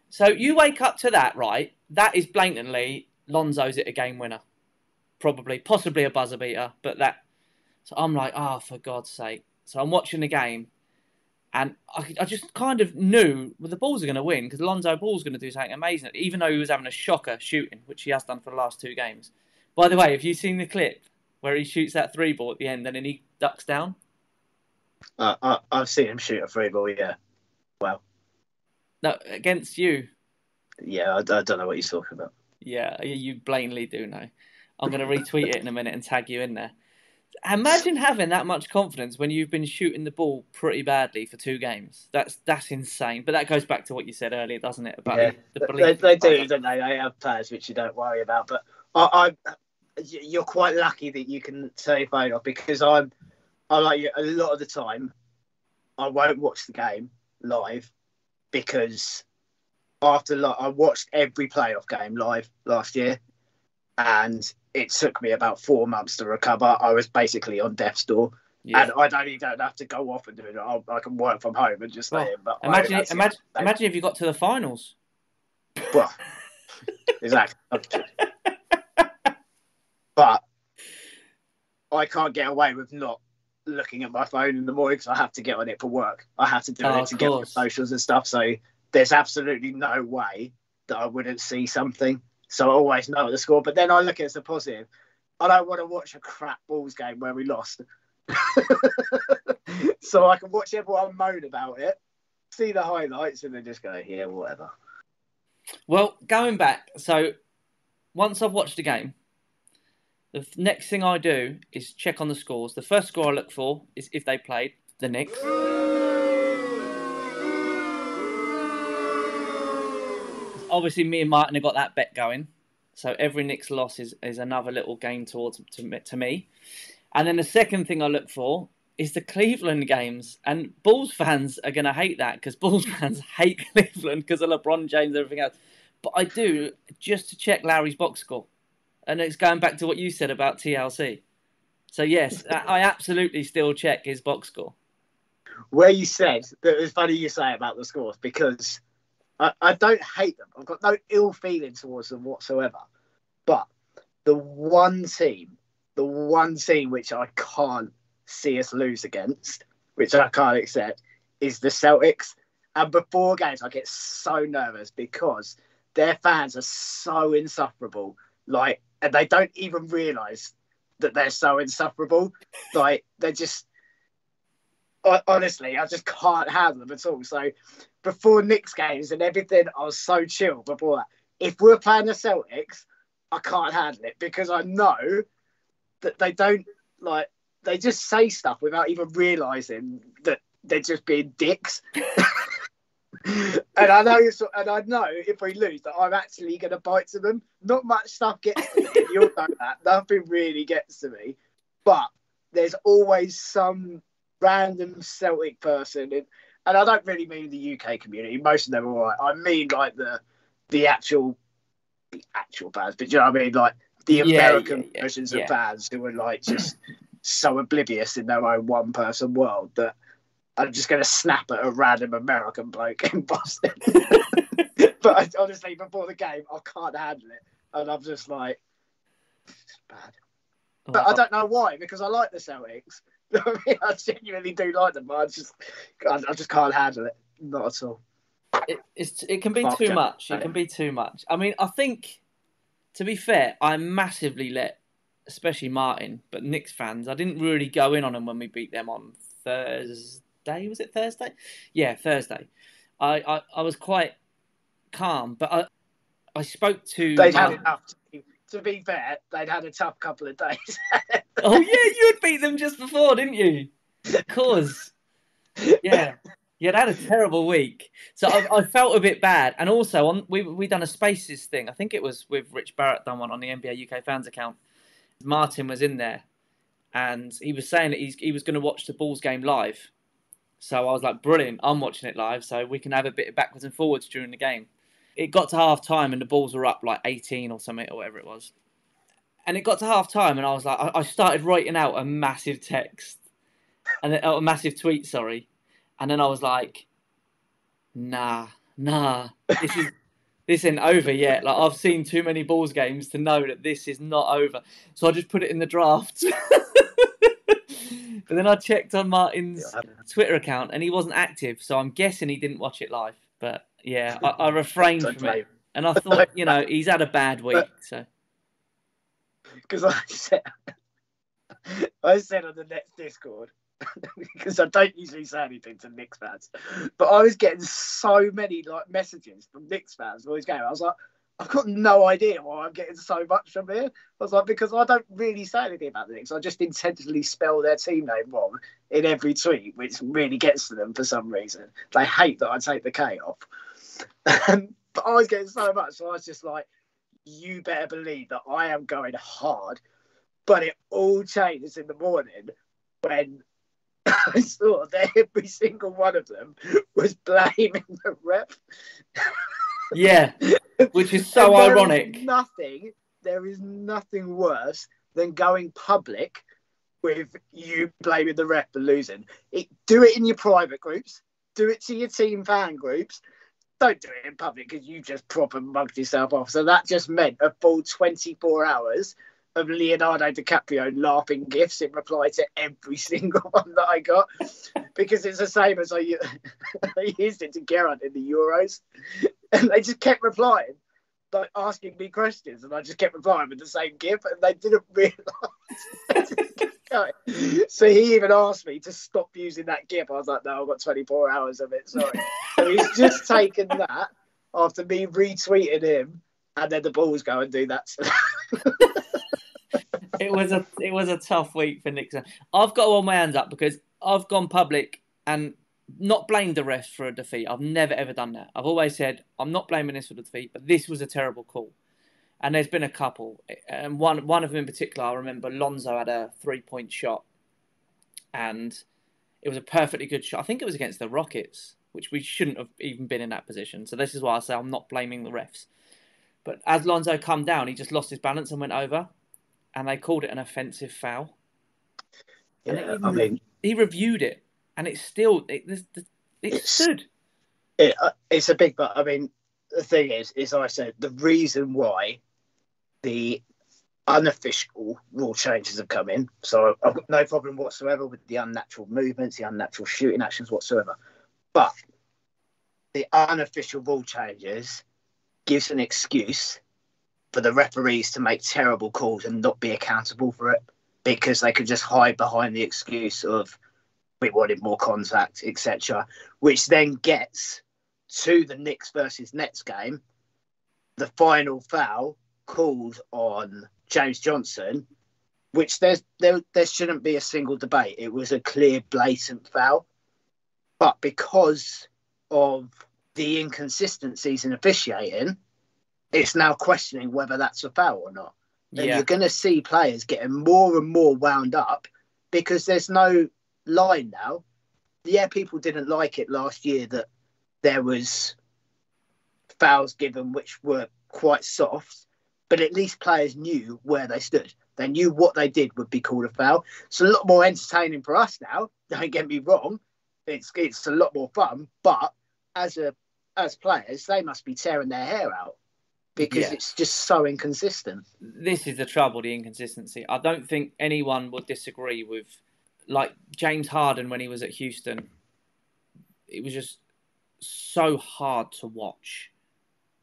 So you wake up to that, right? That is blatantly Lonzo's it a game winner. Probably, possibly a buzzer beater, but that. So I'm like, oh, for God's sake. So I'm watching the game, and I just kind of knew, well, the Bulls are going to win because Lonzo Ball's going to do something amazing, even though he was having a shocker shooting, which he has done for the last two games. By the way, have you seen the clip where he shoots that three ball at the end and then he ducks down? I've seen him shoot a three ball, yeah. Wow. No, against you. Yeah, I don't know what he's talking about. Yeah, you blatantly do know. I'm going to retweet it in a minute and tag you in there. Imagine having that much confidence when you've been shooting the ball pretty badly for two games. That's insane. But that goes back to what you said earlier, doesn't it? About the belief. They do, don't they? They have players which you don't worry about. But you're quite lucky that you can say phone off because I like you a lot of the time. I won't watch the game live because after I watched every playoff game live last year. And it took me about 4 months to recover. I was basically on death's door. Yeah. And I don't have to go off and do it. I can work from home and just stay in. But imagine if you got to the finals. Well, exactly. But I can't get away with not looking at my phone in the morning because I have to get on it for work. I have to do it to get on the socials and stuff. So there's absolutely no way that I wouldn't see something. So I always know the score. But then I look at it as a positive. I don't want to watch a crap Bulls game where we lost. So I can watch everyone moan about it, see the highlights, and then just go, yeah, whatever. Well, going back, so once I've watched a game, the next thing I do is check on the scores. The first score I look for is if they played the Knicks. Obviously, me and Martin have got that bet going. So every Knicks loss is another little game to me. And then the second thing I look for is the Cleveland games. And Bulls fans are going to hate that because Bulls fans hate Cleveland because of LeBron James and everything else. But I do just to check Lauri's box score. And it's going back to what you said about TLC. So, yes, I absolutely still check his box score. Where you said, that it was funny you say about the scores because... I don't hate them. I've got no ill feeling towards them whatsoever. But the one team which I can't see us lose against, which I can't accept, is the Celtics. And before games, I get so nervous because their fans are so insufferable. Like, and they don't even realise that they're so insufferable. Like, they're just... Honestly, I just can't handle them at all. So before Knicks games and everything, I was so chill before that. If we're playing the Celtics, I can't handle it because I know that they don't, like, they just say stuff without even realising that they're just being dicks. And I know if we lose that I'm actually going to bite to them. Not much stuff gets to me. You'll know that. Nothing really gets to me. But there's always some... random Celtic person, and I don't really mean the UK community. Most of them are all right. I mean like the actual fans, but do you know what I mean? Like the American versions of fans who are like just so oblivious in their own one-person world that I'm just going to snap at a random American bloke in Boston. But honestly, before the game, I can't handle it, and I'm just like, it's bad. But I don't know why, because I like the Celtics. I mean, I genuinely do like them, but I just can't handle it. Not at all. It can be too much. It can be too much. I mean, I think, to be fair, I massively let especially Martin, but Knicks fans, I didn't really go in on them when we beat them on Thursday. Was it Thursday? Yeah, Thursday. I was quite calm, but I spoke to... They'd had enough. To be fair, they'd had a tough couple of days. Oh, yeah, you had beat them just before, didn't you? Of course. Yeah. Yeah, they had a terrible week. So I felt a bit bad. And also, we done a Spaces thing. I think it was with Rich Barrett done one on the NBA UK fans account. Martin was in there. And he was saying that he was going to watch the Bulls game live. So I was like, brilliant, I'm watching it live. So we can have a bit of backwards and forwards during the game. It got to half-time and the Bulls were up like 18 or something or whatever it was. And it got to half-time and I was like, I started writing out a massive text. And then, a massive tweet, sorry. And then I was like, nah, this ain't over yet. Like, I've seen too many Bulls games to know that this is not over. So I just put it in the draft. But then I checked on Martin's Twitter account and he wasn't active. So I'm guessing he didn't watch it live. But yeah, I refrained from it. And I thought, you know, he's had a bad week. So, because I said on the next Discord, because I don't usually say anything to Knicks fans, but I was getting so many like messages from Knicks fans all this game. I was like, I've got no idea why I'm getting so much from here. I was like, because I don't really say anything about the Knicks. I just intentionally spell their team name wrong in every tweet, which really gets to them for some reason. They hate that I take the K off. But I was getting so much, so I was just like, you better believe that I am going hard. But it all changes in the morning when I saw that every single one of them was blaming the ref. Yeah, which is so ironic. There is nothing worse than going public with you blaming the ref for losing. Do it in your private groups. Do it to your team fan groups. Don't do it in public because you just proper mugged yourself off. So that just meant a full 24 hours of Leonardo DiCaprio laughing gifs in reply to every single one that I got, because it's the same as I used it to Garrett in the Euros, and they just kept replying, like asking me questions, and I just kept replying with the same gif, and they didn't realise. So he even asked me to stop using that gif. I was like, no, I've got 24 hours of it, sorry. So he's just taken that after me retweeting him, and then the Bulls go and do that. It was a tough week for Knicks. I've got to hold my hands up because I've gone public and not blamed the refs for a defeat. I've never, ever done that. I've always said, I'm not blaming this for the defeat, but this was a terrible call. And there's been a couple. And one of them in particular, I remember Lonzo had a three-point shot. And it was a perfectly good shot. I think it was against the Rockets, which we shouldn't have even been in that position. So this is why I say I'm not blaming the refs. But as Lonzo come down, he just lost his balance and went over. And they called it an offensive foul. Yeah, I mean, he reviewed it, and it still it stood. It's a big but. I mean, the thing is I said the reason why the unofficial rule changes have come in. So I've got no problem whatsoever with the unnatural movements, the unnatural shooting actions whatsoever. But the unofficial rule changes gives an excuse for the referees to make terrible calls and not be accountable for it, because they could just hide behind the excuse of we wanted more contact, etc., which then gets to the Knicks versus Nets game, the final foul called on James Johnson, which there shouldn't be a single debate. It was a clear, blatant foul. But because of the inconsistencies in officiating, it's now questioning whether that's a foul or not. And yeah, You're going to see players getting more and more wound up because there's no line now. Yeah, people didn't like it last year that there was fouls given which were quite soft, but at least players knew where they stood. They knew what they did would be called a foul. It's a lot more entertaining for us now. Don't get me wrong. It's a lot more fun, but as players, they must be tearing their hair out, because It's just so inconsistent. This is the trouble, the inconsistency. I don't think anyone would disagree with, like, James Harden when he was at Houston. It was just so hard to watch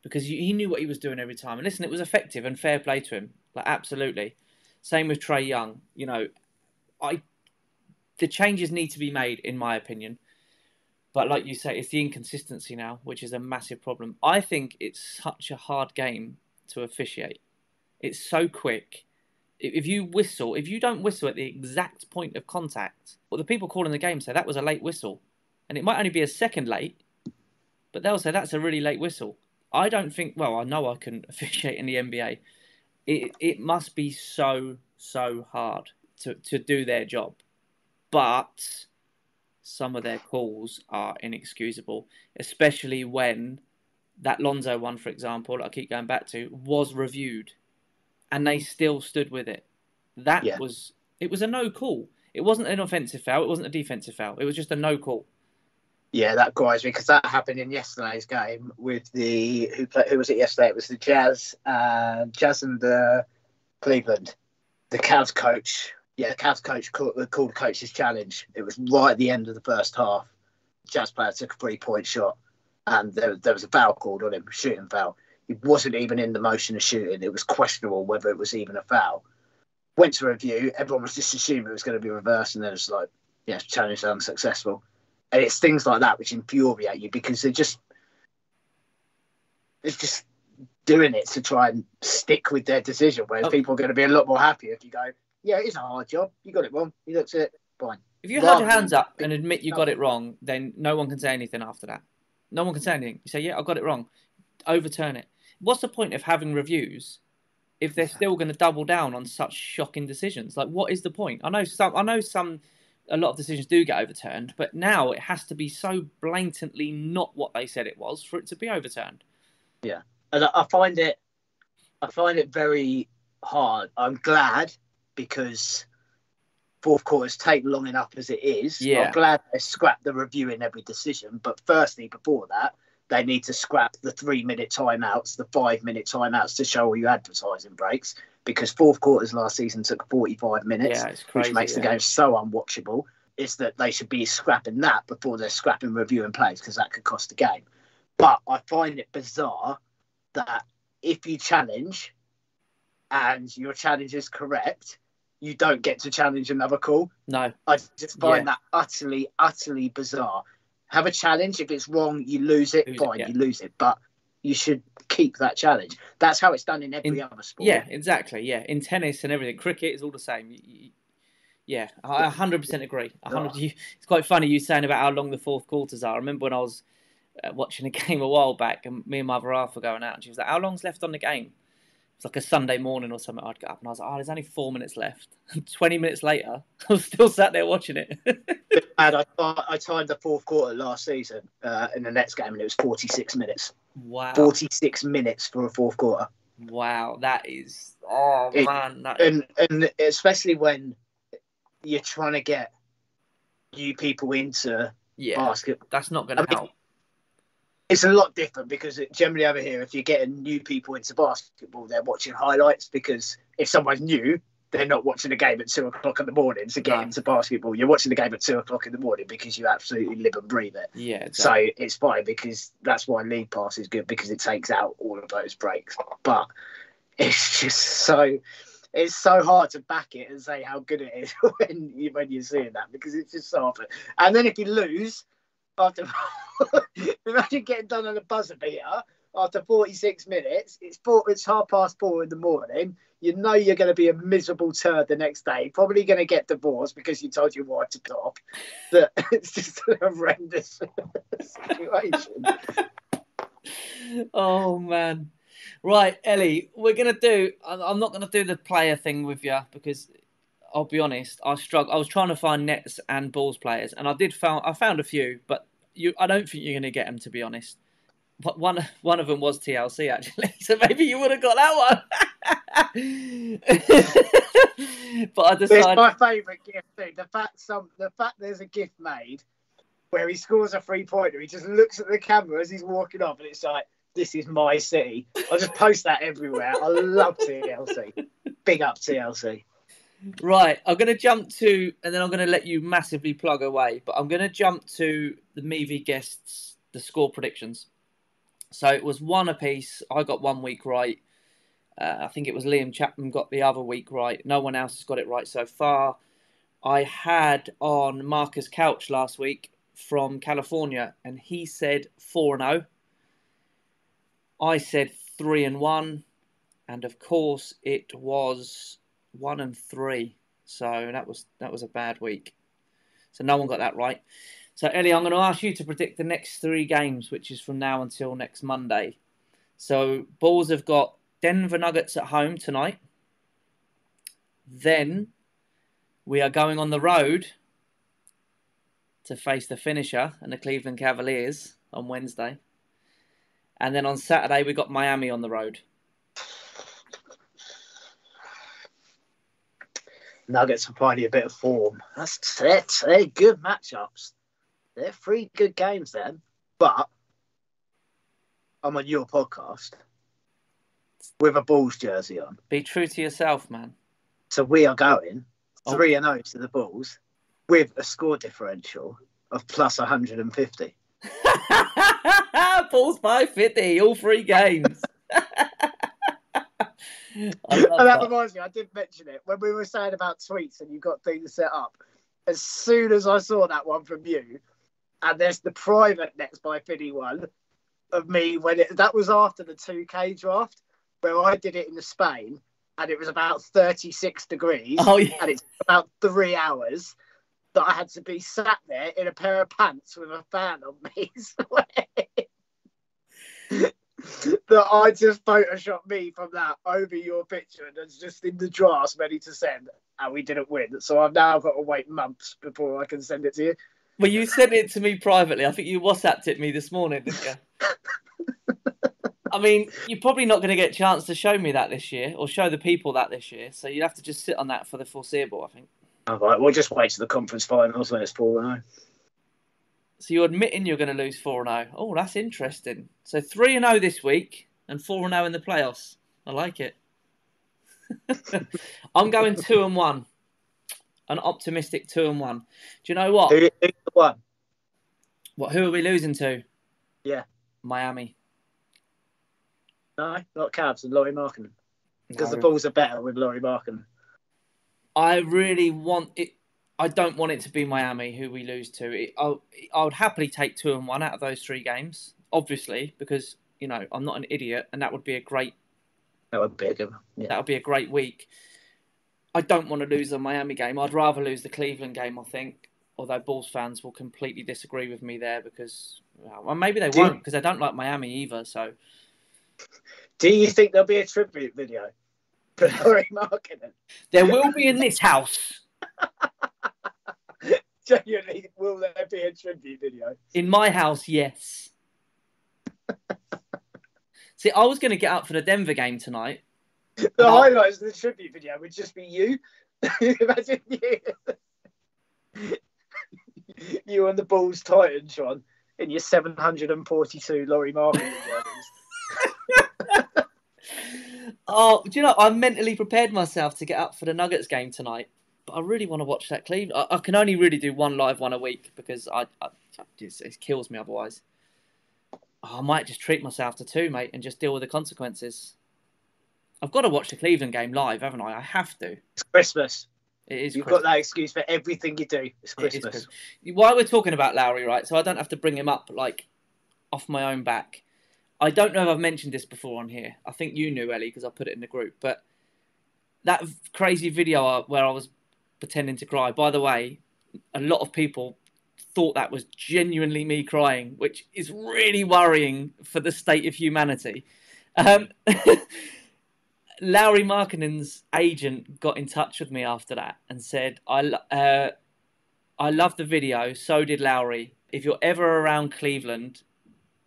because he knew what he was doing every time. And listen, it was effective and fair play to him, like, absolutely. Same with Trae Young. You know, the changes need to be made, in my opinion. But like you say, it's the inconsistency now, which is a massive problem. I think it's such a hard game to officiate. It's so quick. If you don't whistle at the exact point of contact, well, the people calling the game say that was a late whistle. And it might only be a second late, but they'll say that's a really late whistle. I don't think, well, I know I can officiate in the NBA. It must be so hard to do their job. But some of their calls are inexcusable, especially when that Lonzo one, for example, I keep going back to, was reviewed and they still stood with it. It was a no call. It wasn't an offensive foul. It wasn't a defensive foul. It was just a no call. Yeah, that grinds me because that happened in yesterday's game with who was it yesterday? It was the Jazz and the Cleveland. The Cavs coach, called coach's challenge. It was right at the end of the first half. Jazz player took a 3-point shot, and there was a foul called on him, shooting foul. He wasn't even in the motion of shooting. It was questionable whether it was even a foul. Went to review. Everyone was just assuming it was going to be reversed, and then it's like, yeah, challenge unsuccessful. And it's things like that which infuriate you because they're just doing it to try and stick with their decision, whereas people are going to be a lot more happy if you go, yeah, it's a hard job. You got it wrong. You looked at it. Fine. If you hold your hands up and admit you got it wrong, then no one can say anything after that. No one can say anything. You say, yeah, I got it wrong. Overturn it. What's the point of having reviews if they're still going to double down on such shocking decisions? Like, what is the point? A lot of decisions do get overturned, but now it has to be so blatantly not what they said it was for it to be overturned. Yeah. And I find it very hard. I'm glad because fourth quarters take long enough as it is. Yeah. I'm glad they scrap the review in every decision, but firstly, before that, they need to scrap the 3-minute timeouts, the 5-minute timeouts to show all your advertising breaks. Because fourth quarters last season took 45 minutes, yeah, it's crazy, which makes the game so unwatchable, is that they should be scrapping that before they're scrapping reviewing plays because that could cost the game. But I find it bizarre that if you challenge and your challenge is correct, you don't get to challenge another call. No. I just find that utterly, utterly bizarre. Have a challenge. If it's wrong, you lose it. Fine, you lose it. But you should keep that challenge. That's how it's done in every other sport. Yeah, exactly. Yeah, in tennis and everything. Cricket is all the same. Yeah, I 100% agree. It's quite funny you saying about how long the fourth quarters are. I remember when I was watching a game a while back and me and my other half were going out and she was like, how long's left on the game? It's like a Sunday morning or something. I'd get up and I was like, there's only 4 minutes left. 20 minutes later, I was still sat there watching it. And I timed the fourth quarter last season in the Nets game and it was 46 minutes. Wow. 46 minutes for a fourth quarter. Wow, that is... Oh, man. And especially when you're trying to get new people into basketball. That's not going to help. It's a lot different because generally over here, if you're getting new people into basketball, they're watching highlights because if someone's new, they're not watching a game at 2 o'clock in the morning to get into basketball. You're watching the game at 2 o'clock in the morning because you absolutely live and breathe it. Yeah, exactly. So it's fine because that's why League Pass is good because it takes out all of those breaks. But it's just so... It's so hard to back it and say how good it is when you're seeing that because it's just so hard. And then if you lose... Imagine getting done on a buzzer beater after 46 minutes. It's 4:30 in the morning. You know you're going to be a miserable turd the next day. Probably going to get divorced because you told your wife to stop. That it's just a horrendous situation. Oh man! Right, Ellie, we're going to do. I'm not going to do the player thing with you because. I'll be honest, I struggled. I was trying to find Nets and Bulls players, and I found a few, but I don't think you're going to get them, to be honest. But one of them was TLC, actually, so maybe you would have got that one. But I decided... It's my favourite gift, too. The fact there's a gift made where he scores a three-pointer, he just looks at the camera as he's walking off, and it's like, this is my city. I'll just post that everywhere. I love TLC. Big up TLC. Right, I'm going to jump to, and then I'm going to let you massively plug away, but I'm going to jump to the Meavy guests, the score predictions. So it was one apiece. I got 1 week right. I think it was Liam Chapman got the other week right. No one else has got it right so far. I had on Marcus Couch last week from California, and he said 4-0. I said 3-1, and of course it was 1-3. So that was a bad week. So no one got that right. So Ellie, I'm going to ask you to predict the next three games, which is from now until next Monday. So Bulls have got Denver Nuggets at home tonight. Then we are going on the road to face the finisher and the Cleveland Cavaliers on Wednesday. And then on Saturday, we got Miami on the road. Nuggets are finding a bit of form. That's it. They're good matchups. They're three good games then, but I'm on your podcast with a Bulls jersey on. Be true to yourself, man. So we are going 3-0 to the Bulls with a score differential of plus 150. Bulls by 50, all three games. That reminds me, I did mention it when we were saying about tweets and you got things set up. As soon as I saw that one from you, and there's the private Nets by 50 one of me when that was after the 2K draft where I did it in Spain and it was about 36 degrees and it's about 3 hours that I had to be sat there in a pair of pants with a fan on me sweating. That I just photoshopped me from that over your picture and it's just in the drafts ready to send and we didn't win. So I've now got to wait months before I can send it to you. Well, you sent it to me privately. I think you WhatsApped it me this morning, didn't you? I mean, you're probably not going to get a chance to show me that this year or show the people that this year. So you'd have to just sit on that for the foreseeable, I think. All right, we'll just wait to the conference finals when it's 4-0. So you're admitting you're going to lose 4-0. Oh, that's interesting. So 3-0 this week and 4-0 in the playoffs. I like it. I'm going 2-1. An optimistic 2-1. Do you know what? Who's the one? What? Who are we losing to? Yeah. Miami. No, not Cavs and Lauri Markkanen. Because the Bulls are better with Lauri Markkanen. I really want it. I don't want it to be Miami who we lose to. I would happily take 2-1 out of those three games, obviously, because you know I'm not an idiot, and that would be a great. That would be a good one. Yeah. That would be a great week. I don't want to lose the Miami game. I'd rather lose the Cleveland game, I think. Although Bulls fans will completely disagree with me there because, well, maybe they won't because they don't like Miami either. So, do you think there'll be a tribute video for Lauri Markkanen? There will be in this house. Genuinely, will there be a tribute video? In my house, yes. See, I was going to get up for the Denver game tonight. The highlights of the tribute video would just be you. Imagine you. You on the Bulls Titantron in your 742 Lauri Markkanen. Oh, do you know, I mentally prepared myself to get up for the Nuggets game tonight. But I really want to watch that Cleveland. I can only really do one live one a week because it kills me otherwise. Oh, I might just treat myself to two, mate, and just deal with the consequences. I've got to watch the Cleveland game live, haven't I? I have to. It's Christmas. It is. You've Christmas. Got that excuse for everything you do. It's Christmas. While we're talking about Lauri, right, so I don't have to bring him up, like, off my own back. I don't know if I've mentioned this before on here. I think you knew, Ellie, because I put it in the group. But that crazy video where I was pretending to cry. By the way, a lot of people thought that was genuinely me crying, which is really worrying for the state of humanity. Lauri Markkanen's agent got in touch with me after that and said, I love the video, so did Lauri. If you're ever around Cleveland,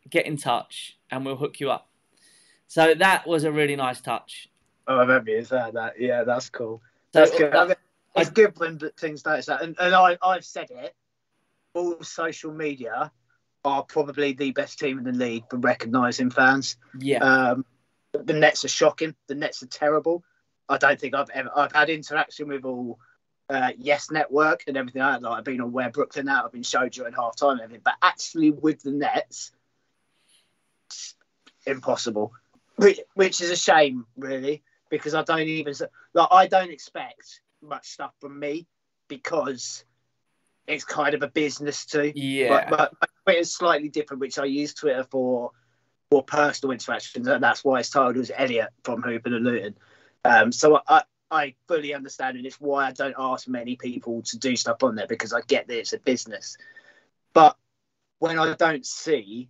get in touch and we'll hook you up. So that was a really nice touch. Oh, I remember you saying that. Yeah, that's cool. That's good. It's good when things like that. And I've said it, all social media are probably the best team in the league for recognising fans. Yeah. The Nets are shocking. The Nets are terrible. I don't think I've had interaction with all Yes Network and everything like that. Like I've been on Where Brooklyn Out. I've been showed during halftime and everything. But actually with the Nets, impossible. Which is a shame, really, because I don't even I don't expect much stuff from me because it's kind of a business too. Yeah, but Twitter's slightly different, which I use Twitter for personal interactions, and that's why his title was Elliot from Hooping and Looting. So I fully understand, and it's why I don't ask many people to do stuff on there because I get that it's a business. But when I don't see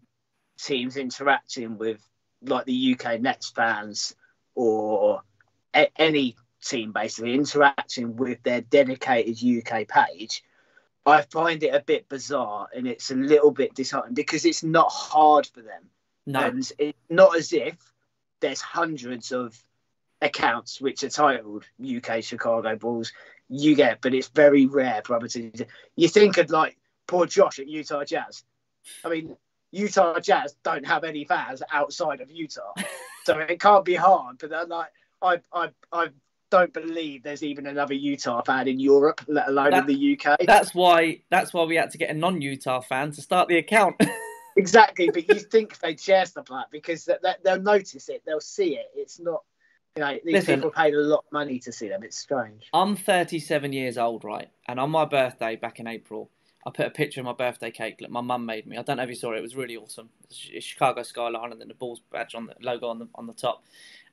teams interacting with like the UK Nets fans or any team basically interacting with their dedicated UK page, I find it a bit bizarre and it's a little bit disheartening because it's not hard for them. No. And it's not as if there's hundreds of accounts which are titled UK Chicago Bulls. You get, but it's very rare for other teams. You think of like poor Josh at Utah Jazz. I mean, Utah Jazz don't have any fans outside of Utah, so it can't be hard. But like, I don't believe there's even another Utah fan in Europe, let alone in the UK. That's why we had to get a non-Utah fan to start the account. Exactly, but you think they'd share stuff like that because they'll notice it, they'll see it. It's not, you know, these people paid a lot of money to see them. It's strange. I'm 37 years old, right? And on my birthday back in April, I put a picture of my birthday cake that my mum made me. I don't know if you saw it. It was really awesome. It's Chicago skyline and then the Bulls badge on the logo on the top.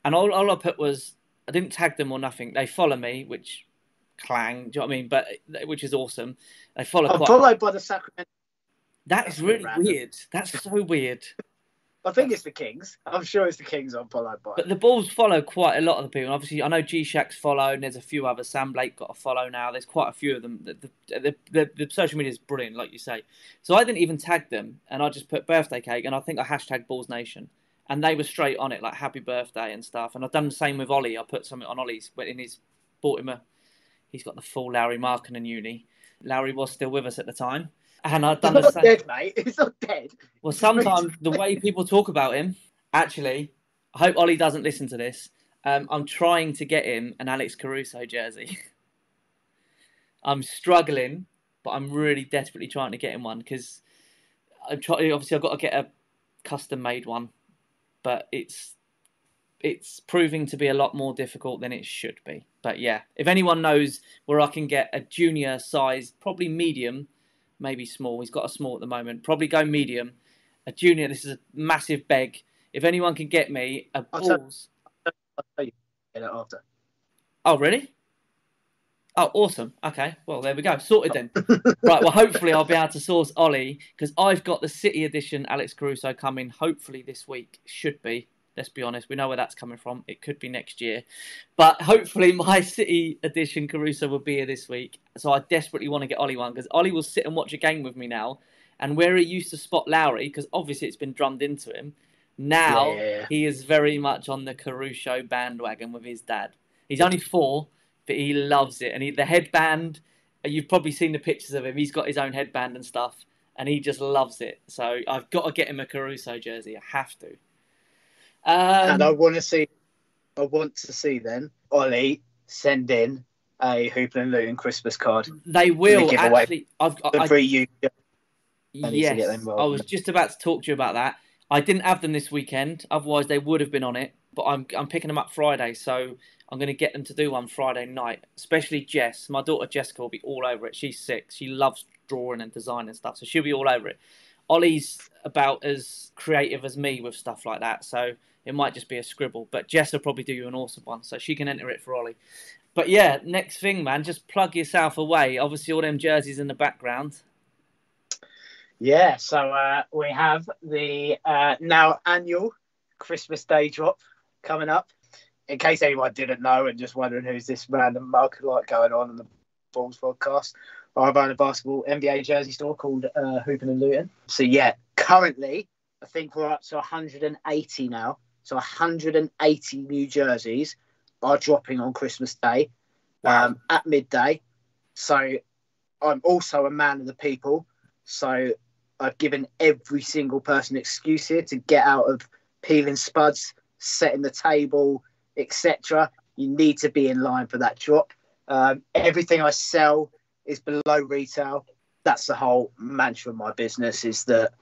And all I put was, I didn't tag them or nothing. They follow me, which clang, do you know what I mean? But which is awesome. They follow. I'm followed by the Sacramento. That's really weird. That's so weird. I think it's the Kings. I'm sure it's the Kings I'm followed by. But the Bulls follow quite a lot of the people. Obviously, I know G-Shack's follow, and there's a few others. Sam Blake got a follow now. There's quite a few of them. The social media is brilliant, like you say. So I didn't even tag them, and I just put birthday cake, and I think I # Bulls Nation. And they were straight on it, like happy birthday and stuff. And I've done the same with Ollie. I put something on Ollie's, went in his, bought him he's got the full Lauri Markkanen uni. Lauri was still with us at the time. And I've done the same. He's not dead, mate. He's not dead. Well, sometimes the way people talk about him, actually, I hope Ollie doesn't listen to this. I'm trying to get him an Alex Caruso jersey. I'm struggling, but I'm really desperately trying to get him one because I'm trying. Obviously, I've got to get a custom-made one. But it's proving to be a lot more difficult than it should be. But yeah, if anyone knows where I can get a junior size, probably medium, maybe small. He's got a small at the moment. Probably go medium. A junior, this is a massive beg. If anyone can get me a Bulls. I'll tell you after. Oh, really? Oh, awesome. Okay, well, there we go. Sorted then. Right, well, hopefully I'll be able to source Ollie because I've got the City Edition Alex Caruso coming hopefully this week. Should be. Let's be honest. We know where that's coming from. It could be next year. But hopefully my City Edition Caruso will be here this week. So I desperately want to get Ollie one because Ollie will sit and watch a game with me now. And where he used to spot Lauri, because obviously it's been drummed into him, now he is very much on the Caruso bandwagon with his dad. He's only 4. But he loves it. And the headband, you've probably seen the pictures of him. He's got his own headband and stuff. And he just loves it. So I've got to get him a Caruso jersey. I have to. And I want to see then, Ollie, send in a Hoopin' and Lootin' Christmas card. They will. Actually, I was just about to talk to you about that. I didn't have them this weekend. Otherwise, they would have been on it. But I'm picking them up Friday. So I'm going to get them to do one Friday night, especially Jess. My daughter Jessica will be all over it. She's 6. She loves drawing and design and stuff, so she'll be all over it. Ollie's about as creative as me with stuff like that, so it might just be a scribble. But Jess will probably do you an awesome one, so she can enter it for Ollie. But yeah, next thing, man, just plug yourself away. Obviously, all them jerseys in the background. Yeah, so we have the now annual Christmas Day drop coming up. In case anyone didn't know and just wondering who's this random mug like going on the Bulls podcast, I run a basketball NBA jersey store called Hoopin' and Lootin'. So yeah, currently I think we're up to 180 now. So 180 new jerseys are dropping on Christmas Day at midday. So I'm also a man of the people. So I've given every single person excuse here to get out of peeling spuds, setting the table, etc. You need to be in line for that drop. Everything I sell is below retail. That's the whole mantra of my business, is that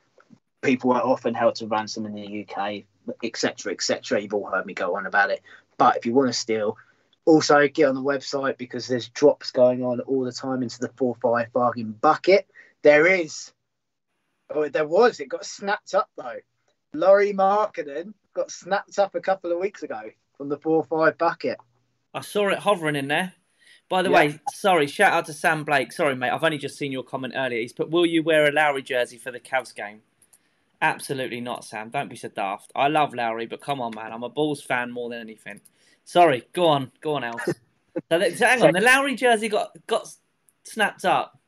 people are often held to ransom in the UK etc., etc. You've all heard me go on about it. But if you want to steal, also get on the website because there's drops going on all the time into the 4-5 bargain bucket. There was. It got snapped up, though. Lauri Markkanen got snapped up a couple of weeks ago from the 4-5 bucket. I saw it hovering in there. By the way, sorry, shout out to Sam Blake. Sorry, mate, I've only just seen your comment earlier. He's put, will you wear a Lowry jersey for the Cavs game? Absolutely not, Sam. Don't be so daft. I love Lowry, but come on, man. I'm a Bulls fan more than anything. Sorry, go on, Al. So hang on, the Lowry jersey got snapped up.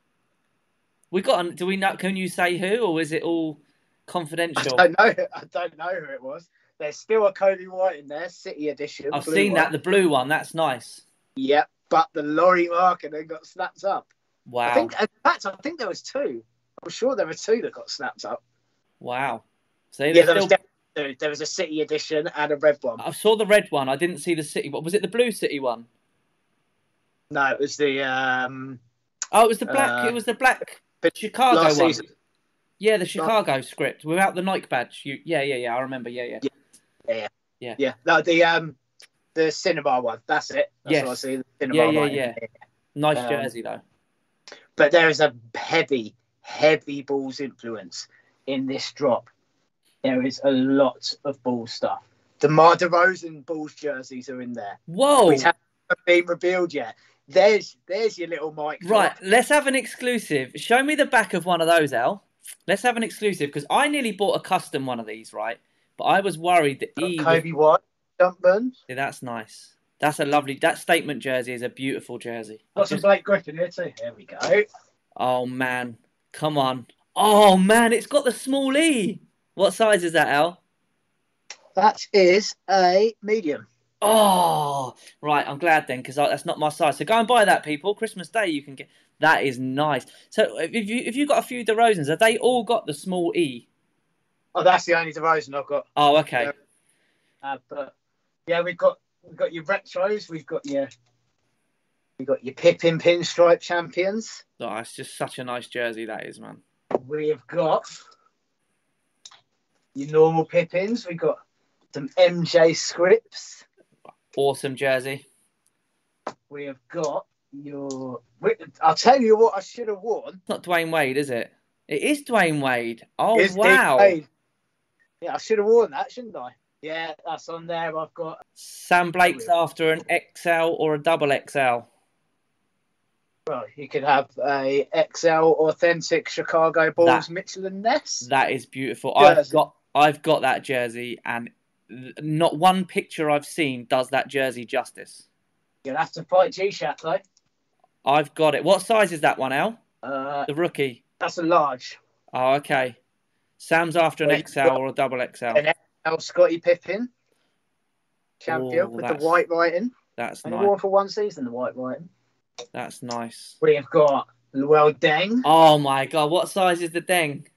Do we know? Can you say who, or is it all confidential? I don't know who it was. There's still a Coby White in there, City edition. I've seen that, the blue one. That's nice. Yep, but the Lauri Markkanen got snapped up. Wow. In fact, I think there was two. I'm sure there were two that got snapped up. Wow. So there was a City edition and a red one. I saw the red one. I didn't see the City one. Was it the blue City one? No, it was the... it was the black. It was the black Chicago one. Season. Yeah, the Chicago script without the Nike badge. I remember. Yeah. No, the Cinnabar one. That's it. That's what I see. The Cinnabar one. Yeah. Nice jersey though. But there is a heavy Bulls influence in this drop. There is a lot of Bulls stuff. DeMar DeRozan Bulls jerseys are in there. Whoa! Which haven't been revealed yet. There's your little mic. Right, let's have an exclusive. Show me the back of one of those, Al. Let's have an exclusive, because I nearly bought a custom one of these, right? But I was worried that Coby White, Jumpman. Yeah, that's nice. That's a lovely... That statement jersey is a beautiful jersey. Lots of Blake Griffin here too. There we go. Oh, man. Come on. Oh, man, it's got the small E. What size is that, Al? That is a medium. Oh, right. I'm glad then, because that's not my size. So go and buy that, people. Christmas Day, you can get... That is nice. So if you got a few DeRozans, have they all got the small E? Oh, that's the only DeRozan I've got. Oh, okay. But yeah, we've got your retros. We've got your Pippin pinstripe champions. Oh, it's just such a nice jersey that is, man. We've got your normal Pippins. We've got some MJ scripts. Awesome jersey. We have got your... I'll tell you what I should have worn. It's not Dwayne Wade, is it? It is Dwayne Wade. Oh, wow. Yeah, I should have worn that, shouldn't I? Yeah, that's on there. I've got... Sam Blake's after an XL or a double XL. Well, you could have a XL authentic Chicago Bulls Mitchell and Ness. That is beautiful. I've got that jersey, and not one picture I've seen does that jersey justice. You'll have to fight G-Shack, though. I've got it. What size is that one, Al? The rookie. That's a large. Oh, okay. Sam's after an XL or a double XL. An XL Scottie Pippin champion with the white writing. That's nice. He wore for one season, the white writing. That's nice. We have got Luwawu Deng. Oh, my God. What size is the Deng?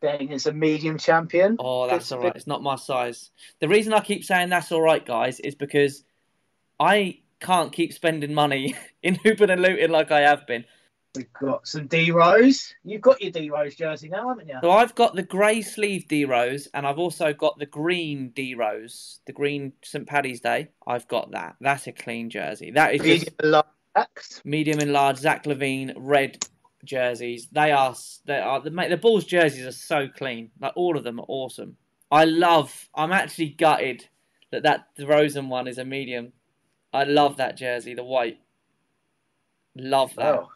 Deng is a medium champion. Oh, that's all right. It's not my size. The reason I keep saying that's all right, guys, is because I can't keep spending money in hooping and looting like I have been. We've got some D-Rose. You've got your D-Rose jersey now, haven't you? So I've got the grey sleeve D-Rose, and I've also got the green D-Rose, the green St. Paddy's Day. I've got that. That's a clean jersey. That is medium and large. Medium and large Zach LaVine red jerseys. The Bulls jerseys are so clean. Like, all of them are awesome. I'm actually gutted that DeRozan one is a medium. I love that jersey, the white. Love that. Oh.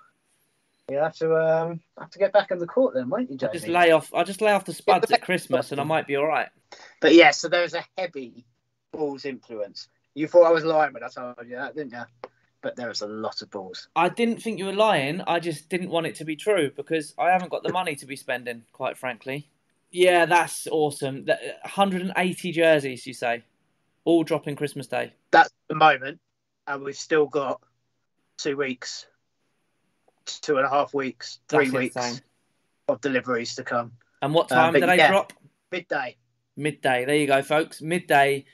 You'll have to get back on the court then, won't you, Jamie? I'll just lay off the spuds at Christmas and I might be all right. But yeah, so there's a heavy Bulls influence. You thought I was lying when I told you that, didn't you? But there is a lot of Bulls. I didn't think you were lying. I just didn't want it to be true because I haven't got the money to be spending, quite frankly. Yeah, that's awesome. 180 jerseys, you say? All dropping Christmas Day. That's the moment. And we've still got 2 weeks, 2.5 weeks, 3 weeks of deliveries to come. And what time do they drop? Midday. There you go, folks. Midday,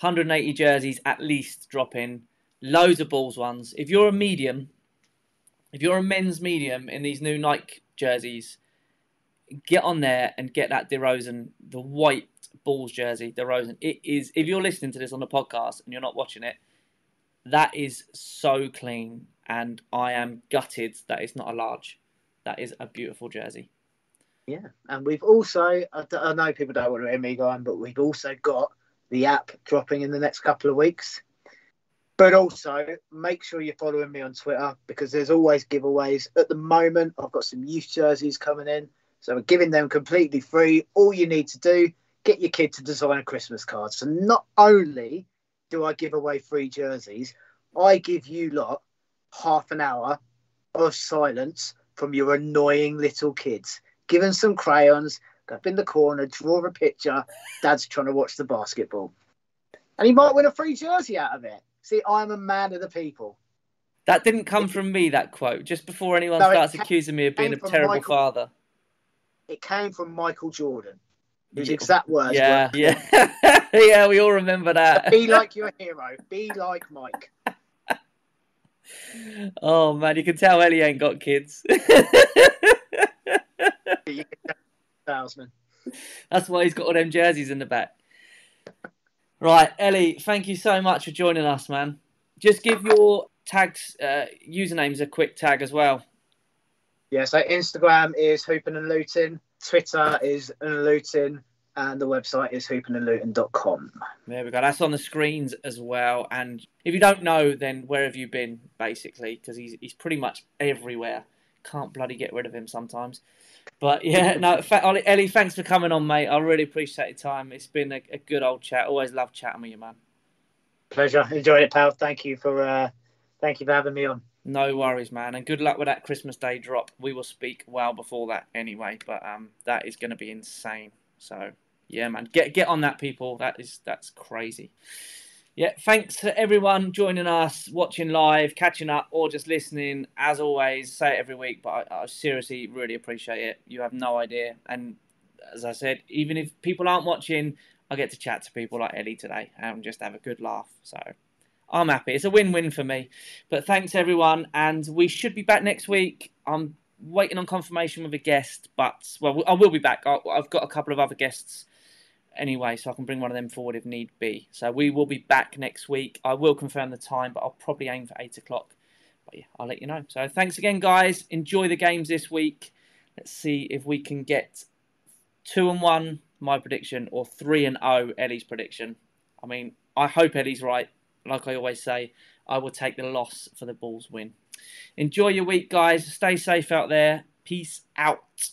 180 jerseys at least dropping. Loads of Bulls ones. If you're a men's medium in these new Nike jerseys, get on there and get that DeRozan, the white Bulls jersey, DeRozan. It is, if you're listening to this on the podcast and you're not watching it, that is so clean, and I am gutted that it's not a large. That is a beautiful jersey. Yeah, and we've also, I know people don't want to hear me going, but we've also got the app dropping in the next couple of weeks. But also, make sure you're following me on Twitter, because there's always giveaways. At the moment, I've got some youth jerseys coming in, so we're giving them completely free. All you need to do, get your kid to design a Christmas card. So not only do I give away free jerseys, I give you lot half an hour of silence from your annoying little kids. Give them some crayons, go up in the corner, draw a picture. Dad's trying to watch the basketball. And he might win a free jersey out of it. See, I'm a man of the people. That didn't come from me, that quote, just before anyone starts accusing me of being a terrible father. It came from Michael Jordan. His exact words were... Yeah, yeah, we all remember that. Be like your hero. Be like Mike. Oh, man, you can tell Ellie ain't got kids. That's why he's got all them jerseys in the back. Right, Ellie, thank you so much for joining us, man. Just give your tags, usernames a quick tag as well. Yeah, so Instagram is Hooping and Looting. Twitter is Looting, and the website is hoopingandlooting.com. There we go. That's on the screens as well. And if you don't know, then where have you been, basically? Because he's pretty much everywhere. Can't bloody get rid of him sometimes. But, yeah, no, Ellie, thanks for coming on, mate. I really appreciate your time. It's been a good old chat. Always love chatting with you, man. Pleasure. Enjoyed it, pal. Thank you for having me on. No worries, man, and good luck with that Christmas Day drop. We will speak well before that anyway, but that is going to be insane. So, yeah, man, get on that, people. That's crazy. Yeah, thanks to everyone joining us, watching live, catching up, or just listening. As always, say it every week, but I seriously really appreciate it. You have no idea. And as I said, even if people aren't watching, I get to chat to people like Ellie today and just have a good laugh, so... I'm happy. It's a win-win for me. But thanks, everyone. And we should be back next week. I'm waiting on confirmation with a guest. But, well, I will be back. I've got a couple of other guests anyway, so I can bring one of them forward if need be. So we will be back next week. I will confirm the time, but I'll probably aim for 8 o'clock. But, yeah, I'll let you know. So thanks again, guys. Enjoy the games this week. Let's see if we can get 2-1, my prediction, or 3-0, Ellie's prediction. I mean, I hope Ellie's right. Like I always say, I will take the loss for the Bulls win. Enjoy your week, guys. Stay safe out there. Peace out.